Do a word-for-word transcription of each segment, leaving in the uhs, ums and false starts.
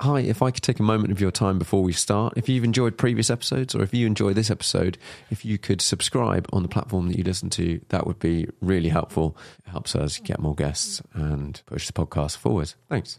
Hi, if I could take a moment of your time before we start, if you've enjoyed previous episodes or if you enjoy this episode, if you could subscribe on the platform that you listen to, that would be really helpful. It helps us get more guests and push the podcast forward. Thanks.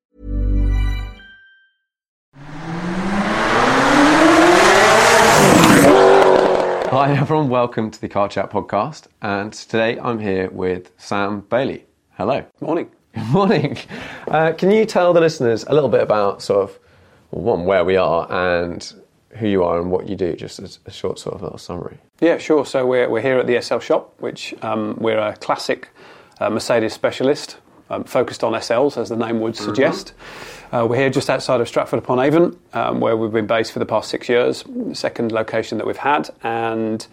Hi everyone, welcome to the Car Chat podcast, and today I'm here with Sam Bailey. Hello. Morning. Good morning. Uh, can you tell the listeners a little bit about sort of, well, one, where we are and who you are and what you do, just as a short sort of little summary? Yeah, sure. So we're we're here at the S L shop, which um, we're a classic uh, Mercedes specialist, um, focused on S Ls as the name would suggest. Mm-hmm. Uh, we're here just outside of Stratford-upon-Avon, um, where we've been based for the past six years, second location that we've had, and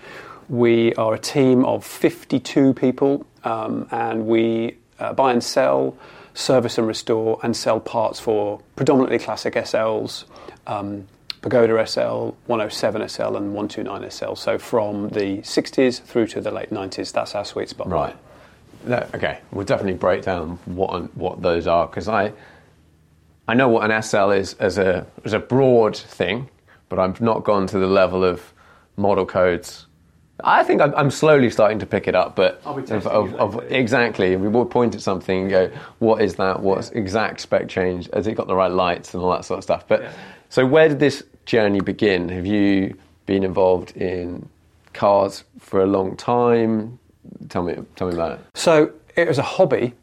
we are a team of fifty-two people, um, and we uh, buy and sell, service and restore, and sell parts for predominantly classic S Ls, um, Pagoda S L, one oh seven S L, and one twenty-nine S L. So from the sixties through to the late nineties, that's our sweet spot. Right. No, okay, we'll definitely break down what what those are, because I I know what an S L is as a as a broad thing, but I've not gone to the level of model codes. I think I'm, I'm slowly starting to pick it up, but of, of, of, exactly, we will point at something and go, what is that? What's yeah. exact spec change? Has it got the right lights and all that sort of stuff? But yeah. So where did this journey begin? Have you been involved in cars for a long time? Tell me, tell me about it. So it was a hobby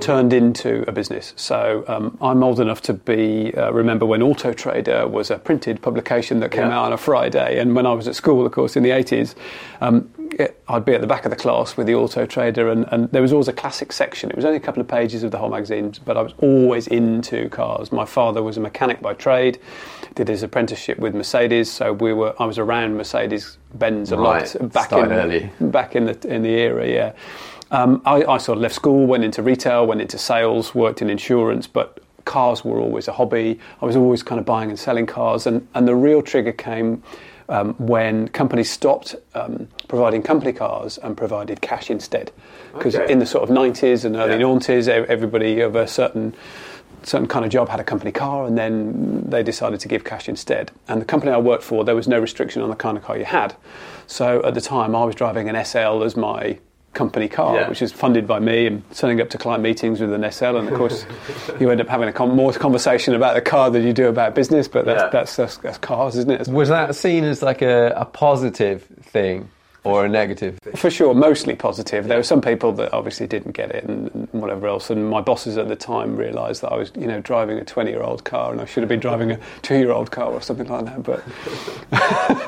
turned into a business. So um, I'm old enough to be uh, remember when Auto Trader was a printed publication that came yeah. out on a Friday. And when I was at school, of course, in the eighties, um, it, I'd be at the back of the class with the Auto Trader, and, and there was always a classic section. It was only a couple of pages of the whole magazine, but I was always into cars. My father was a mechanic by trade, did his apprenticeship with Mercedes, so we were I was around Mercedes-Benz a right. lot back in early. back in the in the era, yeah. Um, I, I sort of left school, went into retail, went into sales, worked in insurance, but cars were always a hobby. I was always kind of buying and selling cars, and, and the real trigger came um, when companies stopped um, providing company cars and provided cash instead. Because okay. in the sort of nineties and early yeah. noughties, everybody of a certain certain kind of job had a company car, and then they decided to give cash instead. And the company I worked for, there was no restriction on the kind of car you had. So at the time, I was driving an S L as my company car, yeah. which is funded by me, and turning up to client meetings with an S L, and of course you end up having a com- more conversation about the car than you do about business, but that's yeah. that's, that's, that's cars, isn't it? Was that seen as like a, a positive thing or a negative thing? For sure, mostly positive. There were some people that obviously didn't get it and, and whatever else, and my bosses at the time realised that I was, you know, driving a twenty-year-old car and I should have been driving a two-year-old car or something like that.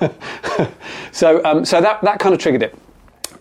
But so um, so that, that kind of triggered it.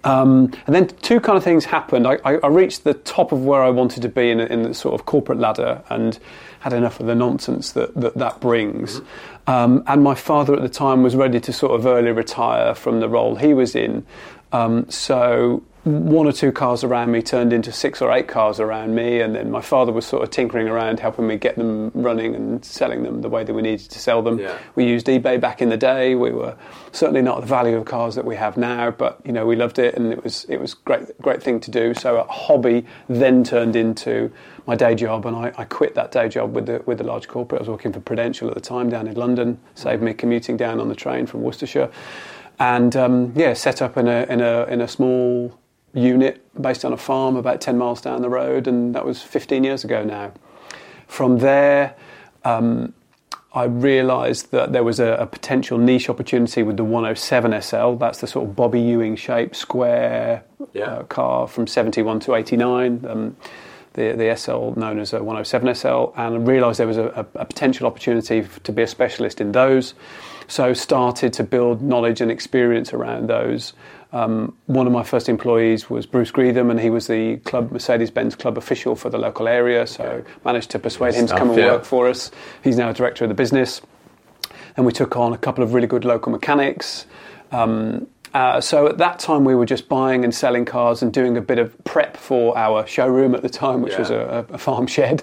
Um, and then two kind of things happened. I, I, I reached the top of where I wanted to be in, in the sort of corporate ladder, and had enough of the nonsense that that, that brings. Um, and my father at the time was ready to sort of early retire from the role he was in. Um, so one or two cars around me turned into six or eight cars around me, and then my father was sort of tinkering around, helping me get them running and selling them the way that we needed to sell them. Yeah. We used eBay back in the day. We were certainly not the value of cars that we have now, but you know, we loved it, and it was it was great great thing to do. So a hobby then turned into my day job, and I, I quit that day job with the with the large corporate. I was working for Prudential at the time down in London, saved me commuting down on the train from Worcestershire, and um, yeah, set up in a in a in a small unit based on a farm about ten miles down the road, and that was fifteen years ago now. From there, um, I realised that there was a, a potential niche opportunity with the one oh seven S L. That's the sort of Bobby Ewing shape, square yeah. uh, car from seventy-one to eighty-nine, um, the, the S L known as a one oh seven S L, and I realised there was a, a, a potential opportunity to be a specialist in those. So started to build knowledge and experience around those. Um, one of my first employees was Bruce Greetham, and he was the club Mercedes-Benz club official for the local area, so okay. managed to persuade him Stuff, to come and yeah. work for us. He's now a director of the business. And we took on a couple of really good local mechanics. Um, uh, so at that time, we were just buying and selling cars and doing a bit of prep for our showroom at the time, which yeah. was a, a farm shed.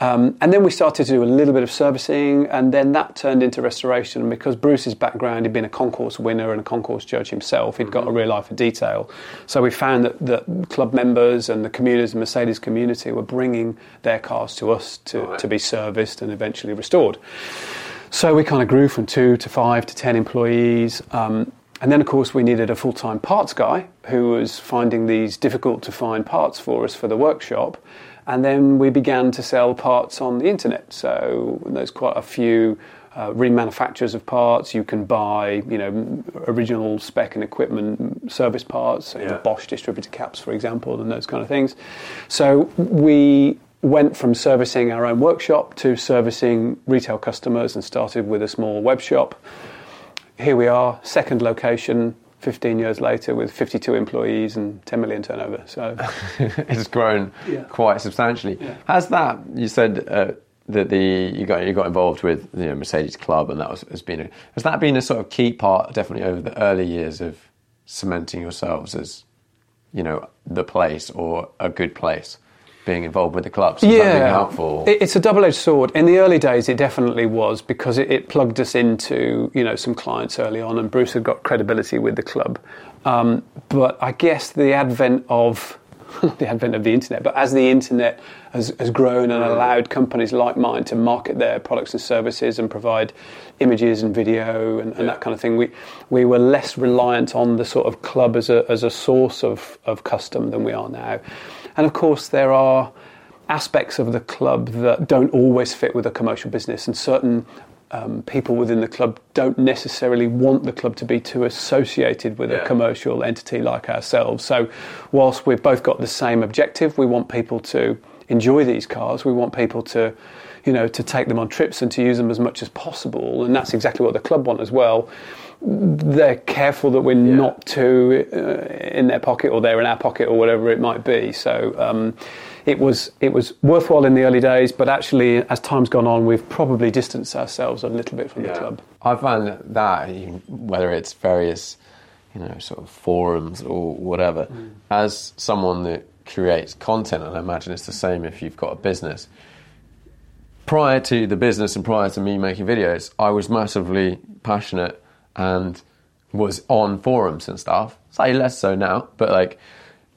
Um, and then we started to do a little bit of servicing, and then that turned into restoration. And because Bruce's background, he'd been a concourse winner and a concourse judge himself, he'd mm-hmm. got a real eye for detail. So we found that, that club members and the commuters and Mercedes community were bringing their cars to us to, right. to be serviced and eventually restored. So we kind of grew from two to five to ten employees. Um, and then, of course, we needed a full-time parts guy who was finding these difficult-to-find parts for us for the workshop. And then we began to sell parts on the internet. So there's quite a few uh, remanufacturers of parts. You can buy, you know, original spec and equipment service parts, yeah. you know, Bosch distributor caps, for example, and those kind of things. So we went from servicing our own workshop to servicing retail customers and started with a small web shop. Here we are, second location, fifteen years later, with fifty-two employees and ten million turnover. So it's grown yeah. quite substantially. Yeah. Has that, you said uh, that the you got you got involved with the you know, Mercedes Club, and that was has been a, has that been a sort of key part, definitely over the early years, of cementing yourselves as, you know, the place or a good place? Being involved with the clubs, so yeah, that being helpful? It's a double-edged sword. In the early days, it definitely was, because it, it plugged us into, you know, some clients early on, and Bruce had got credibility with the club. Um, but I guess the advent of the advent of the internet, but as the internet has, has grown and allowed companies like mine to market their products and services and provide images and video and, and yeah. that kind of thing, we we were less reliant on the sort of club as a as a source of of custom than we are now. And of course, there are aspects of the club that don't always fit with a commercial business, and certain um, people within the club don't necessarily want the club to be too associated with yeah. a commercial entity like ourselves. So whilst we've both got the same objective, we want people to enjoy these cars, we want people to, you know, to take them on trips and to use them as much as possible, and that's exactly what the club want as well. They're careful that we're yeah. not too uh, in their pocket, or they're in our pocket, or whatever it might be. So um, it was it was worthwhile in the early days, but actually, as time's gone on, we've probably distanced ourselves a little bit from yeah. the club. I find that, whether it's various, you know, sort of forums or whatever, mm. as someone that creates content, and I imagine it's the same if you've got a business. Prior to the business and prior to me making videos, I was massively passionate and was on forums and stuff, slightly less so now, but like,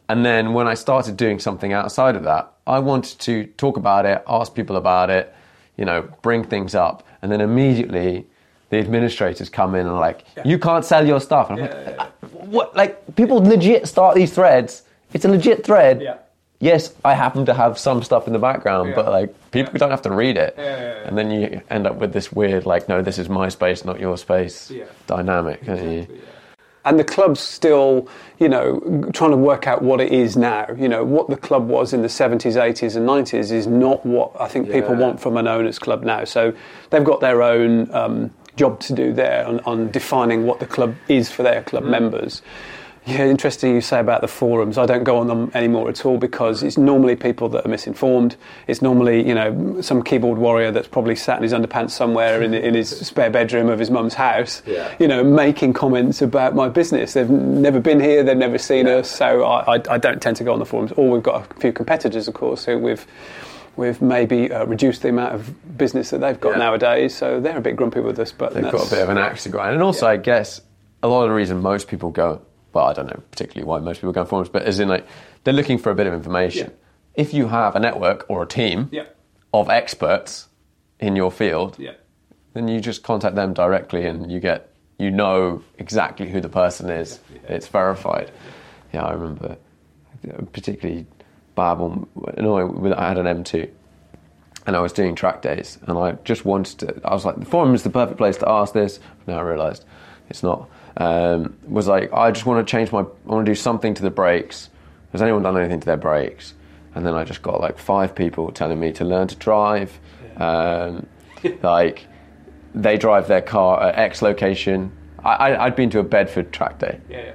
and then when I started doing something outside of that, I wanted to talk about it, ask people about it, you know, bring things up, and then immediately the administrators come in and are like, yeah. you can't sell your stuff. And I'm yeah, like, yeah. what? Like, people legit start these threads. It's a legit thread. Yeah. Yes, I happen to have some stuff in the background, yeah. but like, people yeah. don't have to read it. Yeah, yeah, yeah. And then you end up with this weird, like, no, this is my space, not your space yeah. dynamic. Exactly, you? Yeah. And the club's still, you know, trying to work out what it is now. You know, what the club was in the seventies, eighties and nineties is not what I think yeah. people want from an owner's club now. So they've got their own um, job to do there on, on defining what the club is for their club mm. members. Yeah, interesting you say about the forums. I don't go on them anymore at all because it's normally people that are misinformed. It's normally, you know, some keyboard warrior that's probably sat in his underpants somewhere in, in his spare bedroom of his mum's house, yeah. you know, making comments about my business. They've never been here, they've never seen yeah. us, so I, I, I don't tend to go on the forums. Or we've got a few competitors, of course, who we've... We've maybe uh, reduced the amount of business that they've got yeah. nowadays, so they're a bit grumpy with us. But they've got a bit of an axe to grind. And also, yeah. I guess, a lot of the reason most people go, well, I don't know particularly why most people go on forums, but as in, like, they're looking for a bit of information. Yeah. If you have a network or a team yeah. of experts in your field, yeah. then you just contact them directly and you get, you know exactly who the person is. Yeah. Yeah. It's verified. Yeah, I remember particularly... Annoying. I had an M two and I was doing track days and I just wanted to, I was like, the forum is the perfect place to ask this. Now I realised it's not. Um, was like, I just want to change my, I want to do something to the brakes. Has anyone done anything to their brakes? And then I just got like five people telling me to learn to drive. Um, like, they drive their car at X location. I, I, I'd been to a Bedford track day yeah, yeah.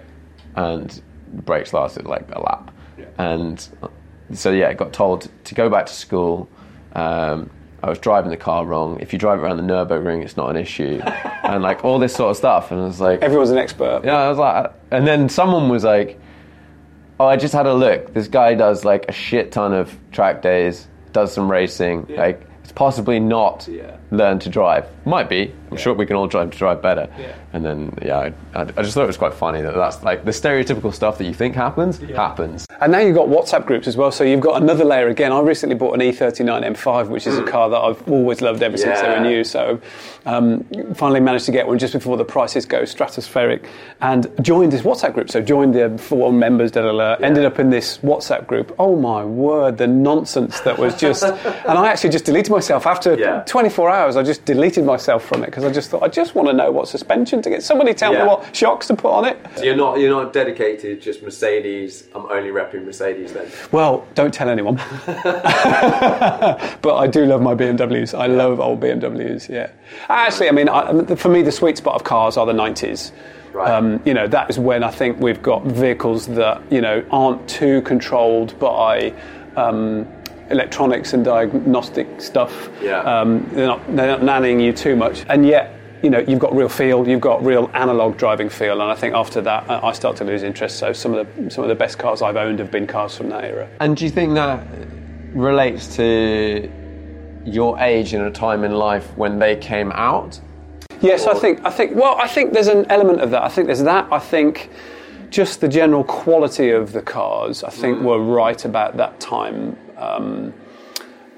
and the brakes lasted like a lap. Yeah. And... So yeah, I got told to go back to school. Um, I was driving the car wrong. If you drive around the Nürburgring, it's not an issue, and like all this sort of stuff. And I was like, everyone's an expert. Yeah, I was like, and then someone was like, oh, I just had a look. This guy does like a shit ton of track days, does some racing. Yeah. Like it's possibly not yeah. learn to drive. Might be. I'm yeah. sure we can all drive to drive better. Yeah. And then yeah, I, I just thought it was quite funny that that's like the stereotypical stuff that you think happens yeah. happens. And now you've got WhatsApp groups as well, so you've got another layer again. I recently bought an E thirty-nine M five, which is a car that I've always loved ever since yeah. they were new, so um, finally managed to get one just before the prices go stratospheric, and joined this WhatsApp group, so joined the forum members, da, da, da, yeah. ended up in this WhatsApp group. Oh my word, the nonsense that was just... and I actually just deleted myself. After yeah. twenty-four hours, I just deleted myself from it, because I just thought, I just want to know what suspension to get. Somebody tell yeah. me what shocks to put on it. So you're not, you're not dedicated, just Mercedes, I'm only representing Mercedes then? Well, don't tell anyone. But I do love my B M Ws. I love old B M Ws, yeah. Actually, I mean, I, for me, the sweet spot of cars are the nineties. Right. Um, you know, that is when I think we've got vehicles that, you know, aren't too controlled by... Um, electronics and diagnostic stuff. Yeah. Um, they're not, they're not nannying you too much. And yet, you know, you've got real feel, you've got real analog driving feel, and I think after that, I start to lose interest. So some of the some of the best cars I've owned have been cars from that era. And do you think that relates to your age and a time in life when they came out? Yes, or? I think I think well, I think there's an element of that. I think there's that. I think just the general quality of the cars, I think, mm. were right about that time. Um,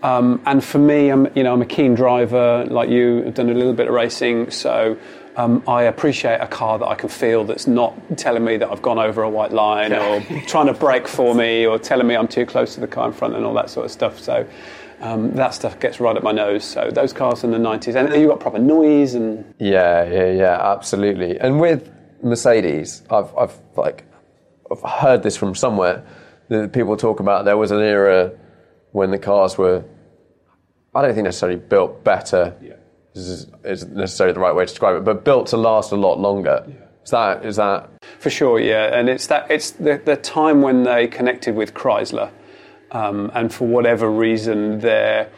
Um, and for me, I'm, you know, I'm a keen driver like you. I've done a little bit of racing, so um, I appreciate a car that I can feel, that's not telling me that I've gone over a white line or trying to brake for me or telling me I'm too close to the car in front and all that sort of stuff. So um, that stuff gets right up my nose. So those cars in the nineties, and you got proper noise and yeah, yeah, yeah, absolutely. And with Mercedes, I've, I've like, I've heard this from somewhere that people talk about. There was an era when the cars were, I don't think necessarily built better, yeah. is, is necessarily the right way to describe it, but built to last a lot longer. Yeah. Is that, is that? For sure, yeah. And it's that, it's the, the time when they connected with Chrysler, um, and for whatever reason, their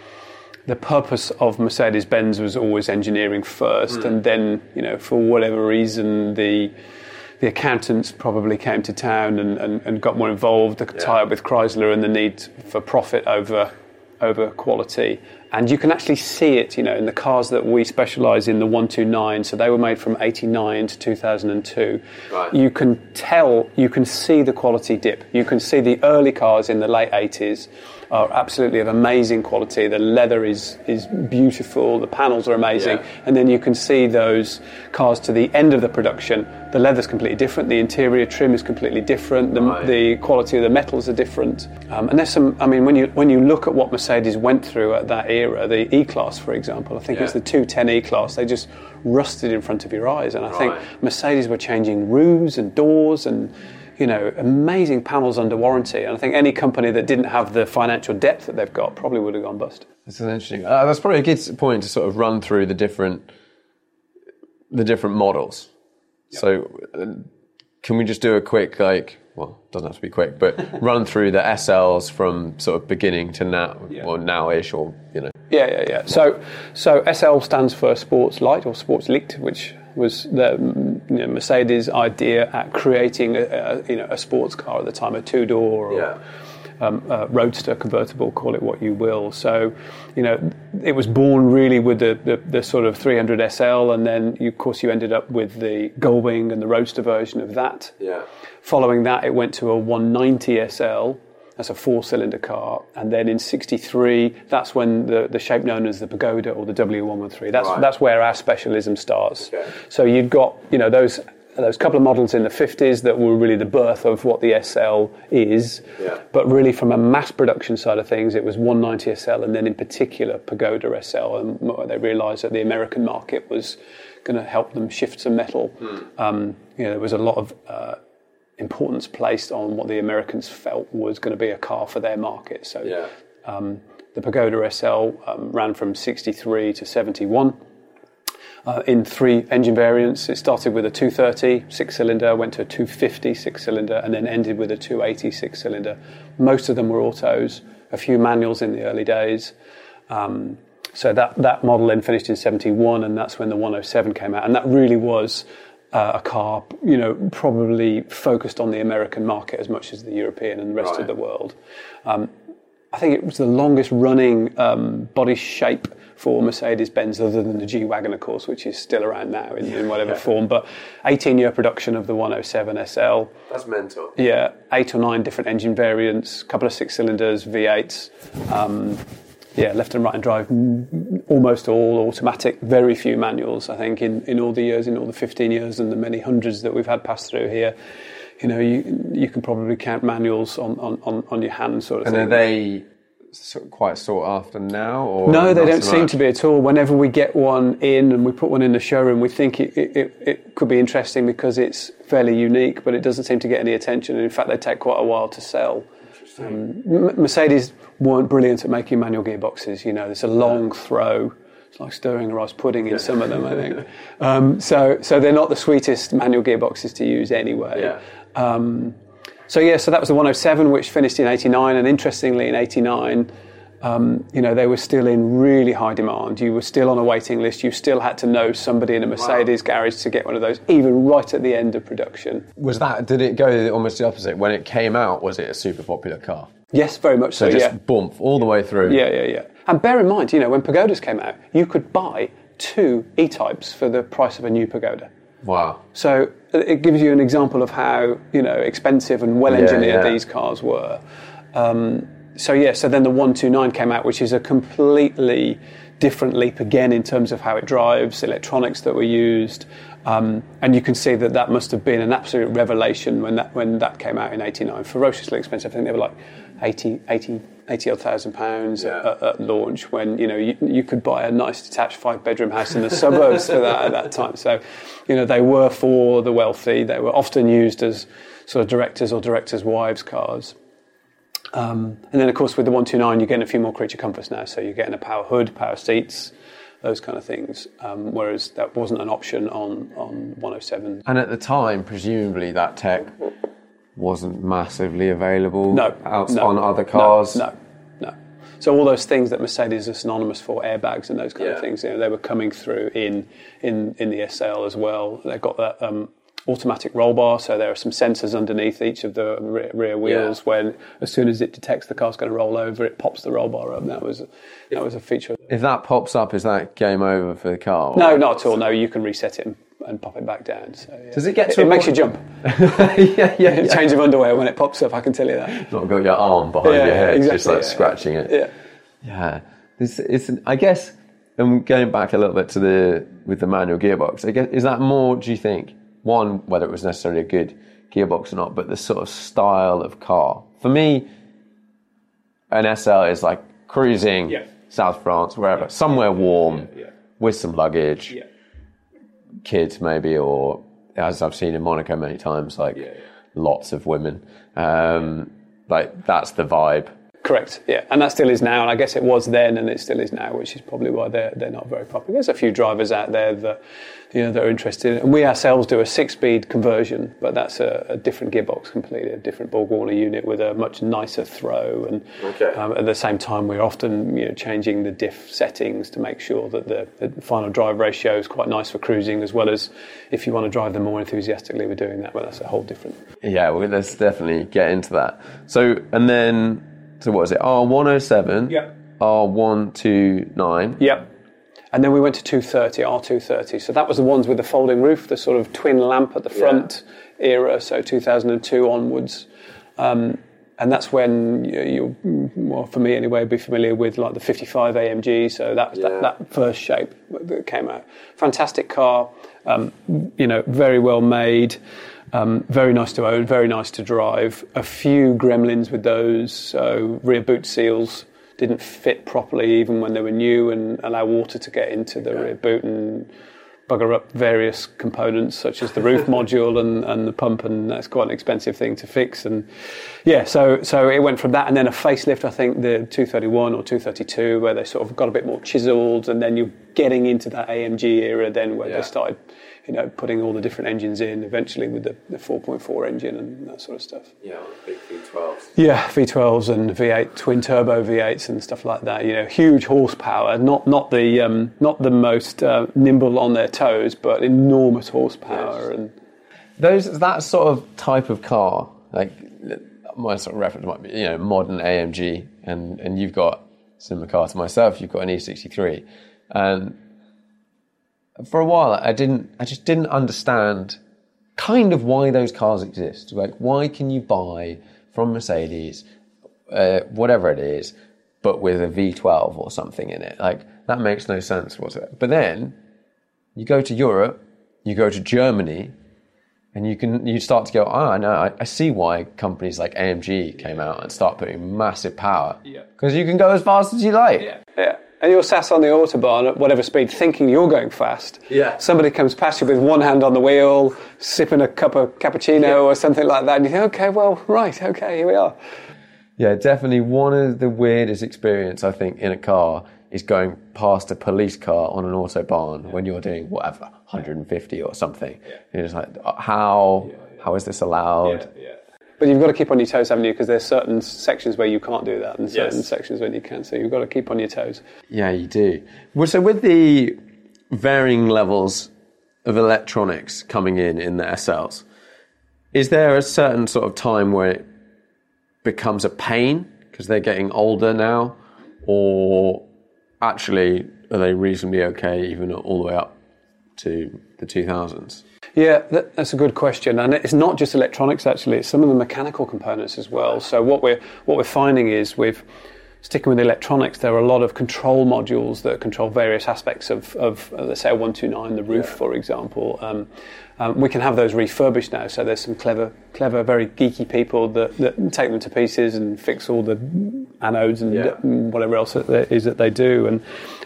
the purpose of Mercedes-Benz was always engineering first, mm. and then, you know, for whatever reason, the the accountants probably came to town and, and, and got more involved, the yeah. tie-up with Chrysler and the need for profit over over quality. And you can actually see it, you know, in the cars that we specialise in, the one two nine, so they were made from eighty-nine to two thousand two. Right. You can tell, you can see the quality dip. You can see the early cars in the late eighties are absolutely of amazing quality. The leather is is beautiful, the panels are amazing, yeah. and then you can see those cars to the end of the production. The leather's completely different, the interior trim is completely different, the, right. the quality of the metals are different. Um, and there's some, I mean, when you when you look at what Mercedes went through at that era, the E-Class, for example, I think yeah. it was the two ten E-Class, they just rusted in front of your eyes, and I right. think Mercedes were changing roofs and doors and, you know, amazing panels under warranty. And I think any company that didn't have the financial depth that they've got probably would have gone bust. That's interesting. Uh, that's probably a good point to sort of run through the different the different models. Yep. So uh, Can we just do a quick, like, well, doesn't have to be quick, but run through the S Ls from sort of beginning to now, yeah. or now-ish, or, you know. Yeah, yeah, yeah. So so S L stands for Sports Light or Sports Licht, which was the, you know, Mercedes' idea at creating a, a, you know, a sports car at the time, a two-door or... Yeah. Um, uh, roadster convertible, call it what you will. So, you know, it was born really with the, the, the sort of three hundred S L, and then you, of course you ended up with the Goldwing and the roadster version of that. Yeah. Following that, it went to a one ninety S L. That's a four-cylinder car. And then in sixty-three, that's when the, the shape known as the Pagoda or the W one thirteen. That's right. That's where our specialism starts. Okay. So you've got, you know, those. Those couple of models in the fifties that were really the birth of what the S L is, yeah. but really from a mass production side of things, it was one ninety S L and then in particular Pagoda S L, and they realised that the American market was going to help them shift some metal. Mm. Um, you know, there was a lot of uh, importance placed on what the Americans felt was going to be a car for their market. So yeah. um, the Pagoda S L um, ran from sixty-three to seventy-one. Uh, in three engine variants. It started with a two thirty six-cylinder, went to a two fifty six-cylinder, and then ended with a two eighty six-cylinder. Most of them were autos, a few manuals in the early days. Um, so that, that model then finished in seventy-one, and that's when the one oh seven came out. And that really was uh, a car, you know, probably focused on the American market as much as the European and the rest right. of the world. Um, I think it was the longest running um, body shape for Mercedes-Benz other than the G-Wagon, of course, which is still around now in, in whatever yeah. form. But eighteen-year production of the one oh seven S L. That's mental. Yeah, eight or nine different engine variants, couple of six-cylinders, V eights. Um, yeah, left and right and drive, almost all automatic, very few manuals, I think, in, in all the years, in all the fifteen years and the many hundreds that we've had pass through here. You know, you you can probably count manuals on, on, on, on your hand, sort of and thing. And are they sort of quite sought after now? Or no, they don't so seem to be at all. Whenever we get one in and we put one in the showroom, we think it, it, it could be interesting because it's fairly unique, but it doesn't seem to get any attention. And in fact, they take quite a while to sell. Um, Mercedes weren't brilliant at making manual gearboxes. You know, there's a long throw. It's like stirring rice pudding in yeah. some of them, I think. Um, so so they're not the sweetest manual gearboxes to use anyway. Yeah. Um, so yeah, so that was the one oh seven, which finished in eighty-nine, and interestingly in eighty-nine, um, you know, they were still in really high demand. You were still on a waiting list. You still had to know somebody in a Mercedes wow. garage to get one of those, even right at the end of production. Was that, did it go almost the opposite? When it came out, was it a super popular car? Yes, very much so, so just yeah. bump all the way through. Yeah, yeah, yeah. And bear in mind, you know, when Pagodas came out, you could buy two E-types for the price of a new Pagoda. Wow. So it gives you an example of how, you know, expensive and well-engineered yeah, yeah. these cars were. Um, so, yeah, so then the one twenty-nine came out, which is a completely different leap again in terms of how it drives, electronics that were used. Um, and you can see that that must have been an absolute revelation when that when that came out in eighty-nine. Ferociously expensive. I think they were like eighty, eighty, eighty odd thousand pounds yeah. at, at launch, when, you know, you, you could buy a nice detached five bedroom house in the suburbs for that at that time. So, you know, they were for the wealthy. They were often used as sort of directors' or directors' wives' cars. Um, and then, of course, with the one twenty-nine, you're getting a few more creature comforts now. So you're getting a power hood, power seats, those kind of things, um, whereas that wasn't an option on, on one oh seven. And at the time, presumably, that tech wasn't massively available no, out no, on other cars. No, no, no. So all those things that Mercedes are synonymous for, airbags and those kind yeah. of things, you know, they were coming through in in, in the S L as well. They've got that um, automatic roll bar, so there are some sensors underneath each of the rear, rear wheels yeah. when, as soon as it detects the car's going to roll over, it pops the roll bar up. That was that was a feature. If that pops up, is that game over for the car? No, not at all. No, you can reset it and pop it back down. So, yeah. Does it get to it, it makes you jump. yeah, yeah, yeah. Change of underwear when it pops up, I can tell you that. Not got your arm behind yeah, your head, exactly, just like yeah, scratching yeah. it. Yeah. Yeah. This it's an, I guess, and going back a little bit to the with the manual gearbox, I guess, is that more, do you think, one, whether it was necessarily a good gearbox or not, but the sort of style of car? For me, an S L is like cruising yeah. South France, wherever, yeah. somewhere warm yeah, yeah. with some luggage. Yeah. Kids maybe, or as I've seen in Monaco many times, like yeah, yeah. lots of women. Um, like that's the vibe. Correct, yeah. And that still is now, and I guess it was then and it still is now, which is probably why they're, they're not very popular. There's a few drivers out there that, you know, that are interested. And we ourselves do a six-speed conversion, but that's a, a different gearbox completely, a different Borg Warner unit with a much nicer throw. And okay. um, at the same time, we're often, you know, changing the diff settings to make sure that the, the final drive ratio is quite nice for cruising, as well as if you want to drive them more enthusiastically, we're doing that, but that's a whole different... Yeah, well, let's definitely get into that. So, and then... So what is it? R one oh seven, yep. R one twenty-nine. Yep. And then we went to two thirty, R two thirty. So that was the ones with the folding roof, the sort of twin lamp at the front yeah. era, so two thousand two onwards. Um, and that's when you, you, well, for me anyway, be familiar with like the fifty-five A M G. So that, yeah. that, that first shape that came out. Fantastic car, um, you know, very well made. Um, very nice to own, very nice to drive. A few gremlins with those, so rear boot seals didn't fit properly even when they were new and allow water to get into the okay. rear boot and bugger up various components such as the roof module and, and the pump, and that's quite an expensive thing to fix. And yeah, so so it went from that, and then a facelift, I think the two thirty-one or two thirty-two, where they sort of got a bit more chiseled, and then you're getting into that A M G era then where yeah. they started, you know, putting all the different engines in eventually with the, the four point four engine and that sort of stuff. Yeah, big V twelves. Yeah, V twelves and V eight, twin turbo V eights and stuff like that. You know, huge horsepower, not not the um, not the most uh, nimble on their toes, but enormous horsepower. Yes. And those that sort of type of car, like my sort of reference might be, you know, modern A M G, and and you've got similar car to myself. You've got an E sixty-three, and for a while, I didn't. I just didn't understand kind of why those cars exist. Like, why can you buy from Mercedes, uh, whatever it is, but with a V twelve or something in it? Like, that makes no sense whatsoever. But then you go to Europe, you go to Germany, and you can you start to go, ah, no, I, I see why companies like A M G came out and start putting massive power, because yeah. you can go as fast as you like. Yeah. yeah. And you're sat on the autobahn at whatever speed thinking you're going fast. Yeah. Somebody comes past you with one hand on the wheel, sipping a cup of cappuccino yeah. or something like that. And you think, okay, well, right, okay, here we are. Yeah, definitely one of the weirdest experience, I think, in a car is going past a police car on an autobahn yeah. when you're doing whatever, one hundred fifty or something. Yeah. You're just like, how, yeah, yeah. how is this allowed? Yeah, yeah. But you've got to keep on your toes, haven't you? Because there's certain sections where you can't do that and certain yes. sections where you can. So you've got to keep on your toes. Yeah, you do. Well, so with the varying levels of electronics coming in in the S Ls, is there a certain sort of time where it becomes a pain because they're getting older now? Or actually, are they reasonably okay even all the way up to the two thousands? Yeah, that's a good question, and it's not just electronics actually, it's some of the mechanical components as well. So what we're what we're finding is, with sticking with electronics, there are a lot of control modules that control various aspects of, of let's say, a one twenty-nine, the roof, yeah. for example. Um, um, we can have those refurbished now, so there's some clever, clever, very geeky people that, that take them to pieces and fix all the anodes and yeah. whatever else it is that they do. And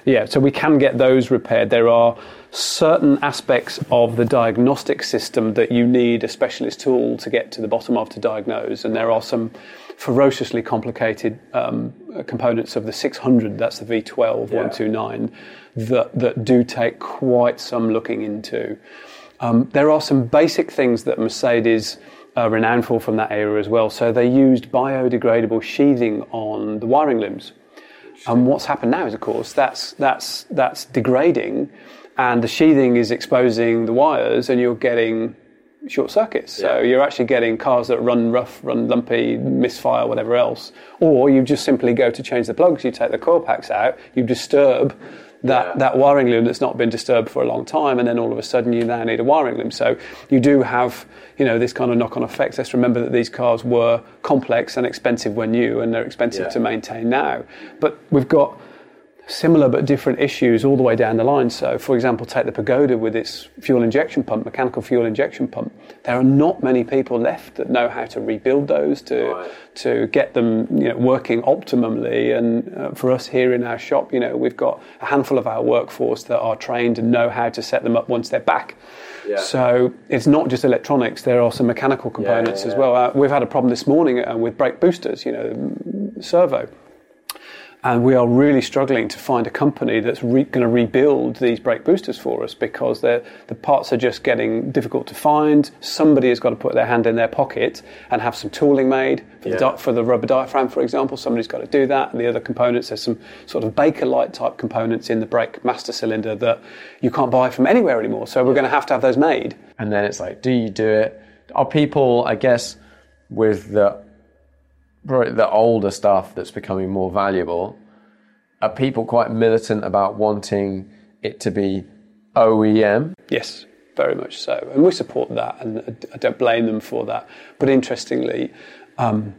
yeah, so we can get those repaired. There are certain aspects of the diagnostic system that you need a specialist tool to get to the bottom of to diagnose, and there are some ferociously complicated um, components of the six hundred, that's the V twelve yeah. one twenty-nine, that, that do take quite some looking into. Um, there are some basic things that Mercedes are renowned for from that era as well. So they used biodegradable sheathing on the wiring looms. And what's happened now is, of course, that's that's that's degrading, and the sheathing is exposing the wires, and you're getting short circuits. So yeah. you're actually getting cars that run rough, run lumpy, misfire, whatever else. Or you just simply go to change the plugs, you take the coil packs out, you disturb that, yeah. that wiring loom that's not been disturbed for a long time, and then all of a sudden you now need a wiring loom. So you do have, you know, this kind of knock-on effects. Let's remember that these cars were complex and expensive when new, and they're expensive yeah. to maintain now. But we've got similar but different issues all the way down the line. So, for example, take the Pagoda with its fuel injection pump, mechanical fuel injection pump. There are not many people left that know how to rebuild those, to right. to get them, you know, working optimally. And uh, for us here in our shop, you know, we've got a handful of our workforce that are trained and know how to set them up once they're back. Yeah. So it's not just electronics, there are some mechanical components yeah, yeah, yeah. as well. Uh, we've had a problem this morning uh, with brake boosters, you know, servo. And we are really struggling to find a company that's re- going to rebuild these brake boosters for us, because the parts are just getting difficult to find. Somebody has got to put their hand in their pocket and have some tooling made for, yeah. the, di- for the rubber diaphragm, for example. Somebody's got to do that. And the other components, there's some sort of Bakelite type components in the brake master cylinder that you can't buy from anywhere anymore. So we're going to have to have those made. And then it's like, do you do it? Are people, I guess, with the... the older stuff that's becoming more valuable, are people quite militant about wanting it to be O E M? Yes, very much so. And we support that, and I don't blame them for that. But interestingly, um,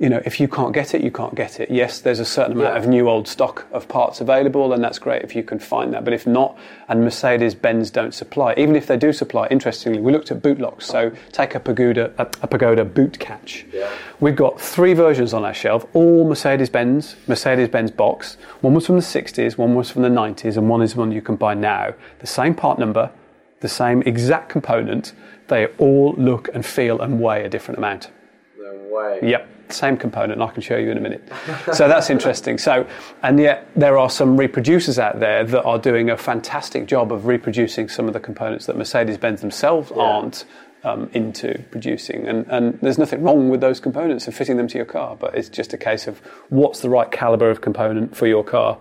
you know, if you can't get it, you can't get it. Yes, there's a certain amount yeah. of new old stock of parts available, and that's great if you can find that. But if not, and Mercedes-Benz don't supply, even if they do supply, interestingly, we looked at boot locks. So take a Pagoda, a, a Pagoda boot catch. Yeah. We've got three versions on our shelf, all Mercedes-Benz, Mercedes-Benz box. One was from the sixties, one was from the nineties, and one is one you can buy now. The same part number, the same exact component. They all look and feel and weigh a different amount. No way. Yep. Same component, and I can show you in a minute. So that's interesting. So, and yet there are some reproducers out there that are doing a fantastic job of reproducing some of the components that Mercedes-Benz themselves yeah. aren't um, into producing. And, and there's nothing wrong with those components and fitting them to your car, but it's just a case of what's the right caliber of component for your car.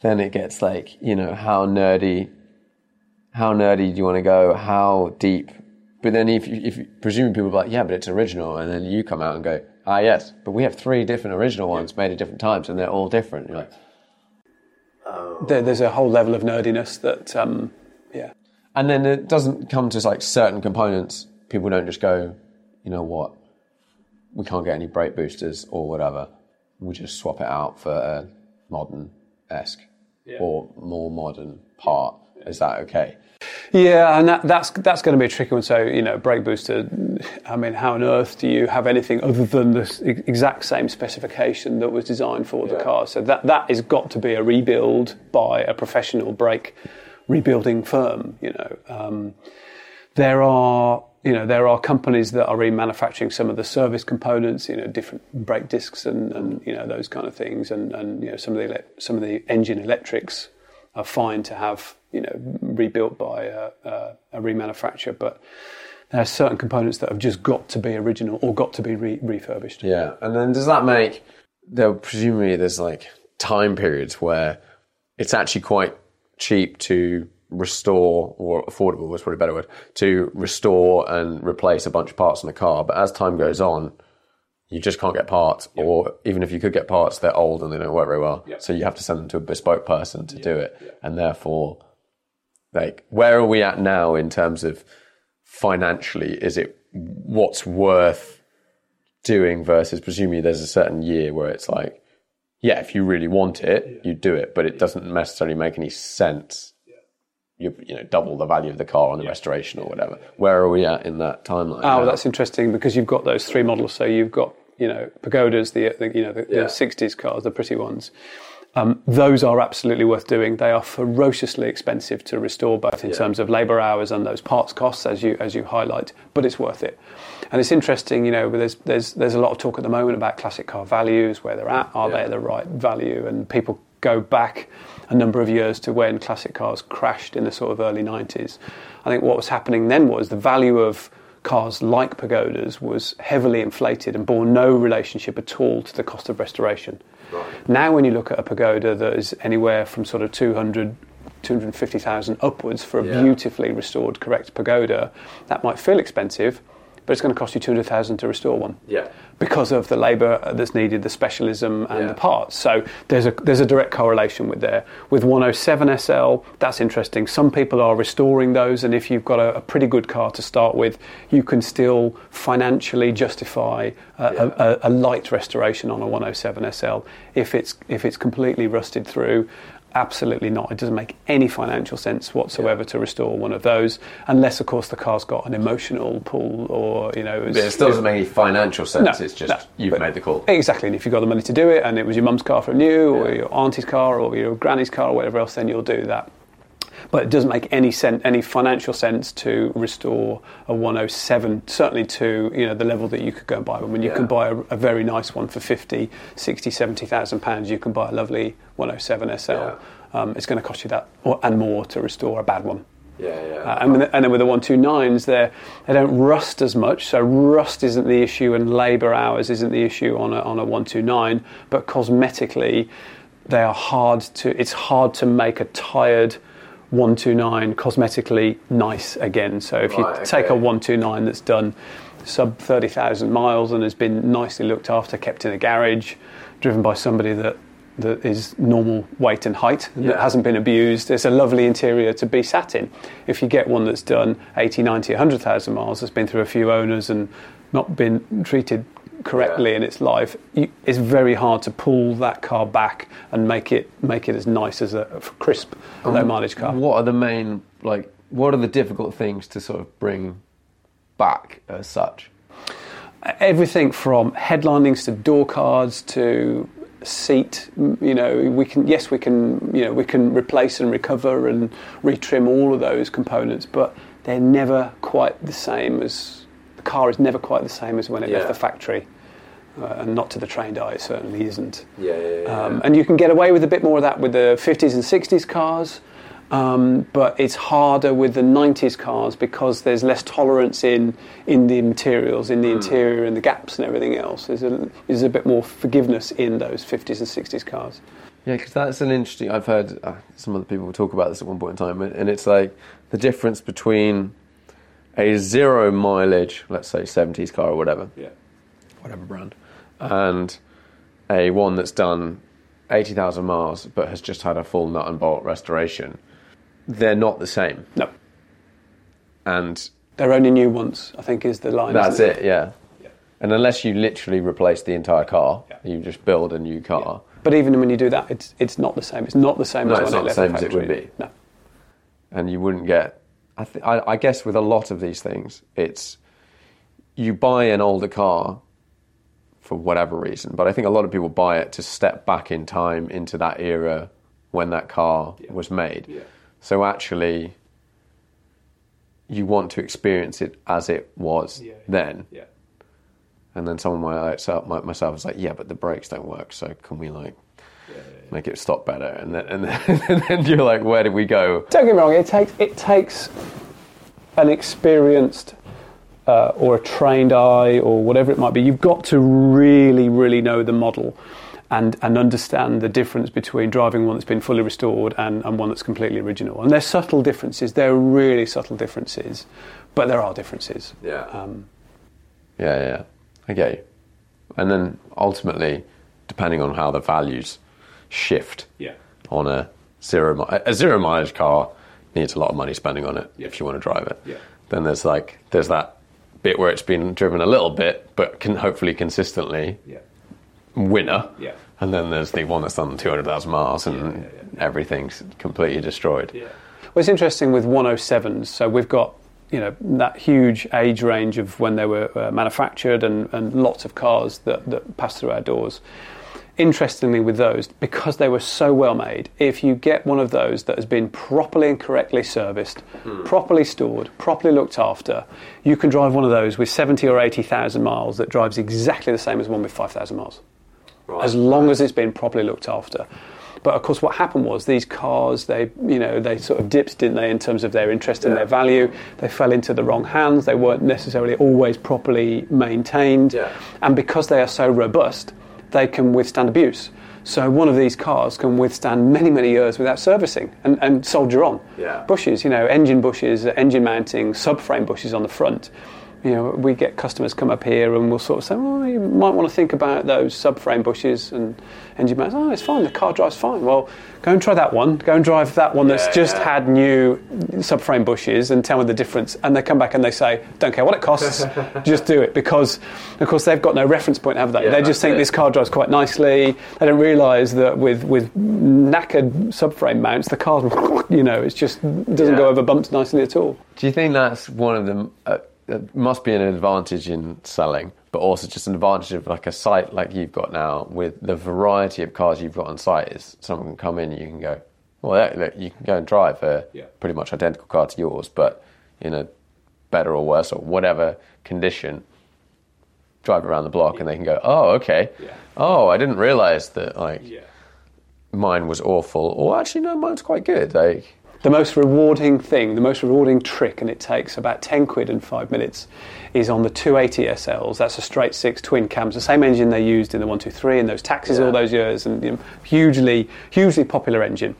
Then it gets like, you know, how nerdy, how nerdy do you want to go? How deep? But then if if presumably people are like, yeah, but it's original, and then you come out and go, ah, yes, but we have three different original ones made at different times, and they're all different. You're like, oh. there, there's a whole level of nerdiness that, um, yeah. And then it doesn't come to like certain components. People don't just go, you know what, we can't get any brake boosters or whatever. We'll just swap it out for a modern-esque yeah. or more modern part. Is that okay? Yeah, and that, that's that's going to be a tricky one. So, you know, brake booster, I mean, how on earth do you have anything other than the exact same specification that was designed for yeah. the car? So that that has got to be a rebuild by a professional brake rebuilding firm, you know. Um, there are... You know, there are companies that are remanufacturing some of the service components, you know, different brake discs and, and you know, those kind of things. And, and you know, some of the some of the engine electrics are fine to have, you know, rebuilt by a, a, a remanufacturer. But there are certain components that have just got to be original or got to be re- refurbished. Yeah. And then does that make, there presumably there's like time periods where it's actually quite cheap to restore, or affordable was probably a better word, to restore and replace a bunch of parts in the car. But as time goes on, you just can't get parts, yep. or even if you could get parts, they're old and they don't work very well. Yep. So you have to send them to a bespoke person to yep. do it. Yep. And therefore, like, where are we at now in terms of financially? Is it what's worth doing versus presumably there's a certain year where it's like, yeah, if you really want it, yeah. you do it, but it yeah. doesn't necessarily make any sense. You, you know, double the value of the car on the yeah. restoration or whatever. Where are we at in that timeline? Oh, well, that's interesting because you've got those three models. So you've got, you know, Pagodas, the, the you know, the, yeah. the sixties cars, the pretty ones. Um, those are absolutely worth doing. They are ferociously expensive to restore, both in yeah. terms of labour hours and those parts costs, as you as you highlight. But it's worth it. And it's interesting, you know, there's there's there's a lot of talk at the moment about classic car values, where they're at, are yeah. they at the right value, and people go back a number of years to when classic cars crashed in the sort of early nineties. I think what was happening then was the value of cars like Pagodas was heavily inflated and bore no relationship at all to the cost of restoration. Right. Now when you look at a Pagoda that is anywhere from sort of two hundred, two hundred fifty thousand upwards for a yeah. beautifully restored, correct Pagoda, that might feel expensive, but it's going to cost you two hundred thousand to restore one. Yeah. Because of the labour that's needed, the specialism and yeah. the parts. So there's a there's a direct correlation with there. With one oh seven S L, that's interesting. Some people are restoring those, and if you've got a, a pretty good car to start with, you can still financially justify a, yeah. a, a, a light restoration on a one oh seven S L. If it's if it's completely rusted through, absolutely not. It doesn't make any financial sense whatsoever yeah. to restore one of those, unless, of course, the car's got an emotional pull or, you know... It's, but it still doesn't make any financial sense. No, it's just no, you've made the call. Exactly. And if you've got the money to do it and it was your mum's car from you or yeah. your auntie's car or your granny's car or whatever else, then you'll do that. but it doesn't make any sense, any financial sense, to restore a one oh seven, certainly to, you know, the level that you could go and buy one. When you yeah. can buy a, a very nice one for fifty, sixty, seventy thousand pounds, you can buy a lovely one oh seven S L. Yeah. Um, it's going to cost you that or, and more to restore a bad one. Yeah, yeah. Uh, and, and then with the one twenty-nines, they they don't rust as much, so rust isn't the issue and labour hours isn't the issue on a, on a one twenty-nine. But cosmetically, they are hard to. It's hard to make a tired one twenty-nine cosmetically nice again. So if right, you okay. take a one twenty-nine that's done sub thirty thousand miles and has been nicely looked after, kept in a garage, driven by somebody that. that is normal weight and height, yeah. that hasn't been abused. It's a lovely interior to be sat in. If you get one that's done eighty, ninety, one hundred thousand miles, that's been through a few owners and not been treated correctly yeah. in its life, you, it's very hard to pull that car back and make it make it as nice as a crisp, um, low mileage car. What are the main, like, what are the difficult things to sort of bring back as such? Everything from headlinings to door cards to seat, you know, we can, yes, we can, you know, we can replace and recover and retrim all of those components, but they're never quite the same as, the car is never quite the same as when it yeah. left the factory, uh, and not to the trained eye, it certainly isn't. Yeah, yeah, yeah. Um, and you can get away with a bit more of that with the fifties and sixties cars, um, but it's harder with the nineties cars because there's less tolerance in in the materials, in the mm. interior, and the gaps and everything else. There's a, there's a bit more forgiveness in those fifties and sixties cars. Yeah, because that's an interesting... I've heard uh, some other people talk about this at one point in time, and it's like the difference between a zero mileage, let's say seventies car or whatever, yeah, whatever brand, and a one that's done eighty thousand miles but has just had a full nut and bolt restoration. They're not the same. No. And they're only new once, I think, is the line. That's it, it? Yeah. yeah. And unless you literally replace the entire car, yeah. you just build a new car. Yeah. But even when you do that, it's it's not the same. It's not the same no, as it's not the same as it would be. No. And you wouldn't get... I, th- I, I guess with a lot of these things, it's... You buy an older car for whatever reason, but I think a lot of people buy it to step back in time into that era when that car yeah. was made. Yeah. So actually, you want to experience it as it was yeah, yeah, then. Yeah. And then someone like myself was like, yeah, but the brakes don't work, so can we like yeah, yeah, yeah. make it stop better? And then, and then, and then you're like, where did we go? Don't get me wrong, it takes, it takes an experienced uh, or a trained eye or whatever it might be. You've got to really, really know the model. And, and understand the difference between driving one that's been fully restored and, and one that's completely original. And they're subtle differences. They're really subtle differences, but there are differences. Yeah. Um, yeah, yeah. I get you. And then ultimately, depending on how the values shift yeah. on a zero a zero mileage car, needs a lot of money spending on it yeah. if you want to drive it. Yeah. Then there's like there's that bit where it's been driven a little bit, but can hopefully consistently. Yeah. winner yeah. and then there's the one that's done two hundred thousand miles and yeah, yeah, yeah. everything's completely destroyed. Yeah. Well, it's interesting with one oh sevens, so we've got, you know, that huge age range of when they were uh, manufactured and, and lots of cars that, that passed through our doors. Interestingly with those, because they were so well made, if you get one of those that has been properly and correctly serviced, mm. properly stored, properly looked after, you can drive one of those with seventy or eighty thousand miles that drives exactly the same as one with five thousand miles. Right. As long as it's been properly looked after. But of course, what happened was these cars, they, you know, they sort of dipped, didn't they, in terms of their interest and yeah. their value. They fell into the wrong hands. They weren't necessarily always properly maintained. Yeah. And because they are so robust, they can withstand abuse. So one of these cars can withstand many, many years without servicing and, and soldier on. Yeah. Bushes, you know, engine bushes, engine mounting, subframe bushes on the front. You know, we get customers come up here and we'll sort of say, well, you might want to think about those subframe bushes and engine mounts. Oh, it's fine, the car drives fine. Well, go and try that one. Go and drive that one yeah, that's just yeah. had new subframe bushes and tell me the difference. And they come back and they say, don't care what it costs, just do it. Because, of course, they've got no reference point, have they? Yeah, they just think it. This car drives quite nicely. They don't realise that with, with knackered subframe mounts, the car, you know, it just doesn't yeah. go over bumps nicely at all. Do you think that's one of them... Uh, It must be an advantage in selling, but also just an advantage of like a site like you've got now with the variety of cars you've got on site is someone can come in and you can go, Well, that, look, you can go and drive a yeah. pretty much identical car to yours, but in a better or worse or whatever condition, drive around the block yeah. and they can go, oh, okay. Yeah. Oh, I didn't realise that like yeah. mine was awful. Or actually, no, mine's quite good. Like The most rewarding thing, the most rewarding trick, and it takes about ten quid and five minutes, is on the two eighty S Ls. That's a straight six twin cams, the same engine they used in the one two three and those taxis yeah. all those years, and you know, hugely, hugely popular engine.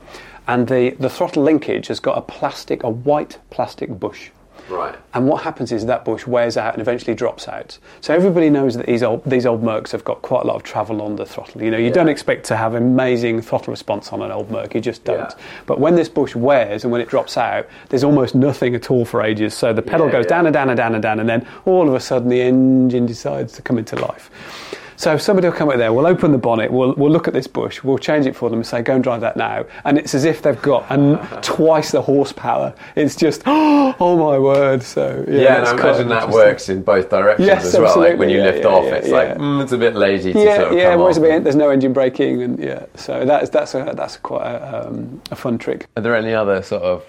And the, the throttle linkage has got a plastic, a white plastic bush. Right. And what happens is that bush wears out and eventually drops out. So everybody knows that these old these old Mercs have got quite a lot of travel on the throttle. You know, you yeah. don't expect to have amazing throttle response on an old Merc. You just don't. Yeah. But when this bush wears and when it drops out, there's almost nothing at all for ages. So the pedal yeah, goes yeah. down and down and down and down, and then all of a sudden the engine decides to come into life. So somebody will come out there, we'll open the bonnet, we'll we'll look at this bush, we'll change it for them and say, go and drive that now. And it's as if they've got an, twice the horsepower. It's just, oh my word. So Yeah, yeah and I imagine that works in both directions yes, as well. Absolutely. Like when you yeah, lift yeah, off, yeah, it's yeah. like, mm, it's a bit lazy to yeah, sort of yeah, come well, off. Yeah, there's no engine braking. and yeah. So that's that's a, that's quite a, um, a fun trick. Are there any other sort of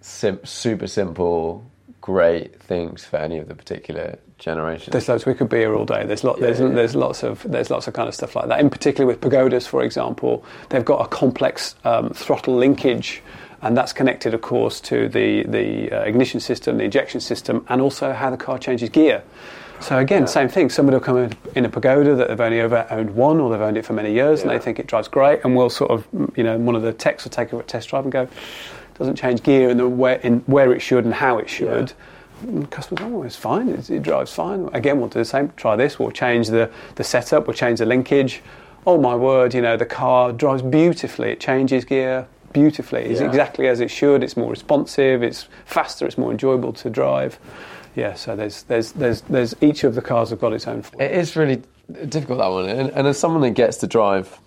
sim- super simple, great things for any of the particular generation? There's loads. We could be here all day. There's lot. Yeah, there's yeah. there's lots of there's lots of kind of stuff like that. In particular with Pagodas, for example, they've got a complex um, throttle linkage, and that's connected, of course, to the the uh, ignition system, the injection system, and also how the car changes gear. So again, yeah. same thing. Somebody will come in, in a Pagoda that they've only ever owned one, or they've owned it for many years, yeah. and they think it drives great. And we'll sort of, you know, one of the techs will take a test drive and go, doesn't change gear in the where in where it should and how it should. Yeah. Customers, oh, it's fine, it, it drives fine. Again, we'll do the same, try this, we'll change the, the setup, we'll change the linkage. Oh my word, you know, the car drives beautifully, it changes gear beautifully. It's yeah. exactly as it should, it's more responsive, it's faster, it's more enjoyable to drive. Yeah, so there's there's there's there's each of the cars have got its own form. It is really difficult, that one, and, and as someone that gets to drive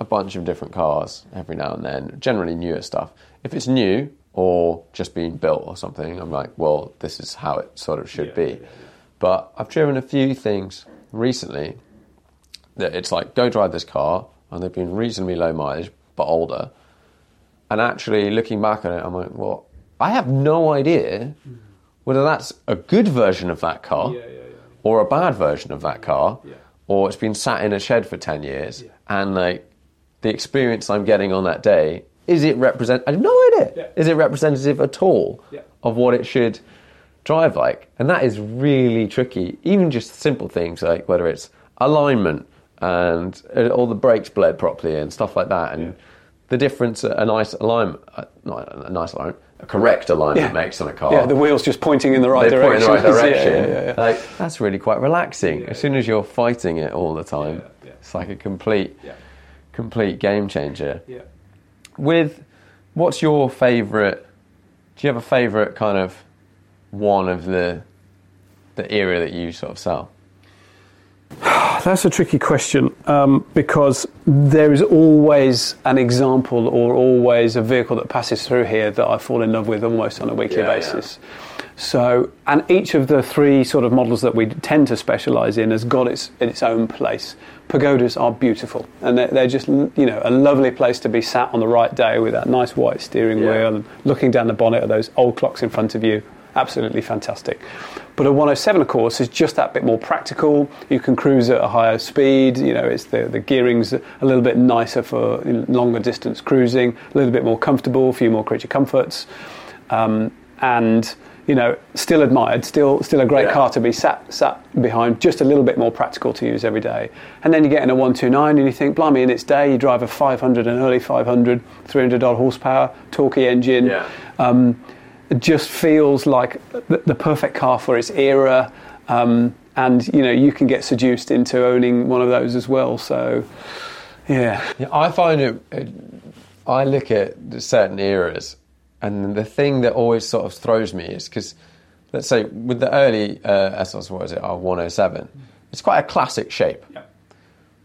a bunch of different cars every now and then, generally newer stuff, if it's new, or just being built or something, I'm like, well, this is how it sort of should yeah, be. Yeah, yeah. But I've driven a few things recently that it's like, go drive this car, and they've been reasonably low mileage, but older. And actually, looking back on it, I'm like, well, I have no idea whether that's a good version of that car yeah, yeah, yeah. or a bad version of that car, yeah. or it's been sat in a shed for ten years, yeah. and like the experience I'm getting on that day, Is it represent? I have no idea. Yeah. Is it representative at all yeah. of what it should drive like? And that is really tricky. Even just simple things like whether it's alignment and all the brakes bled properly and stuff like that, and yeah. the difference a nice alignment, not a nice alignment, a correct alignment yeah. makes on a car. Yeah, the wheels just pointing in the right They're direction. They point in the right direction. yeah, yeah, yeah, yeah. Like that's really quite relaxing. Yeah, as soon as you're fighting it all the time, yeah, yeah. it's like a complete, yeah. complete game changer. Yeah. With, what's your favourite, do you have a favourite kind of one of the the era that you sort of sell? That's a tricky question um, because there is always an example or always a vehicle that passes through here that I fall in love with almost on a weekly yeah, basis. Yeah. So, and each of the three sort of models that we tend to specialise in has got its its own place. Pagodas are beautiful, and they're, they're just, you know, a lovely place to be sat on the right day with that nice white steering yeah. wheel and looking down the bonnet at those old clocks in front of you. Absolutely fantastic. But a one oh seven, of course, is just that bit more practical. You can cruise at a higher speed. You know, it's the, the gearing's a little bit nicer for longer distance cruising, a little bit more comfortable, a few more creature comforts. Um, and... You know, still admired, still still a great yeah. car to be sat sat behind, just a little bit more practical to use every day. And then you get in a one two nine and you think, blimey, in its day, you drive a five hundred, an early five hundred, three hundred odd horsepower, torquey engine. Yeah. Um, it just feels like the, the perfect car for its era. Um, and, you know, you can get seduced into owning one of those as well. So, yeah. yeah I find it, it, I look at certain eras. And the thing that always sort of throws me is because, let's say, with the early uh, S Ls, what is it, R one oh seven, it's quite a classic shape. Yeah.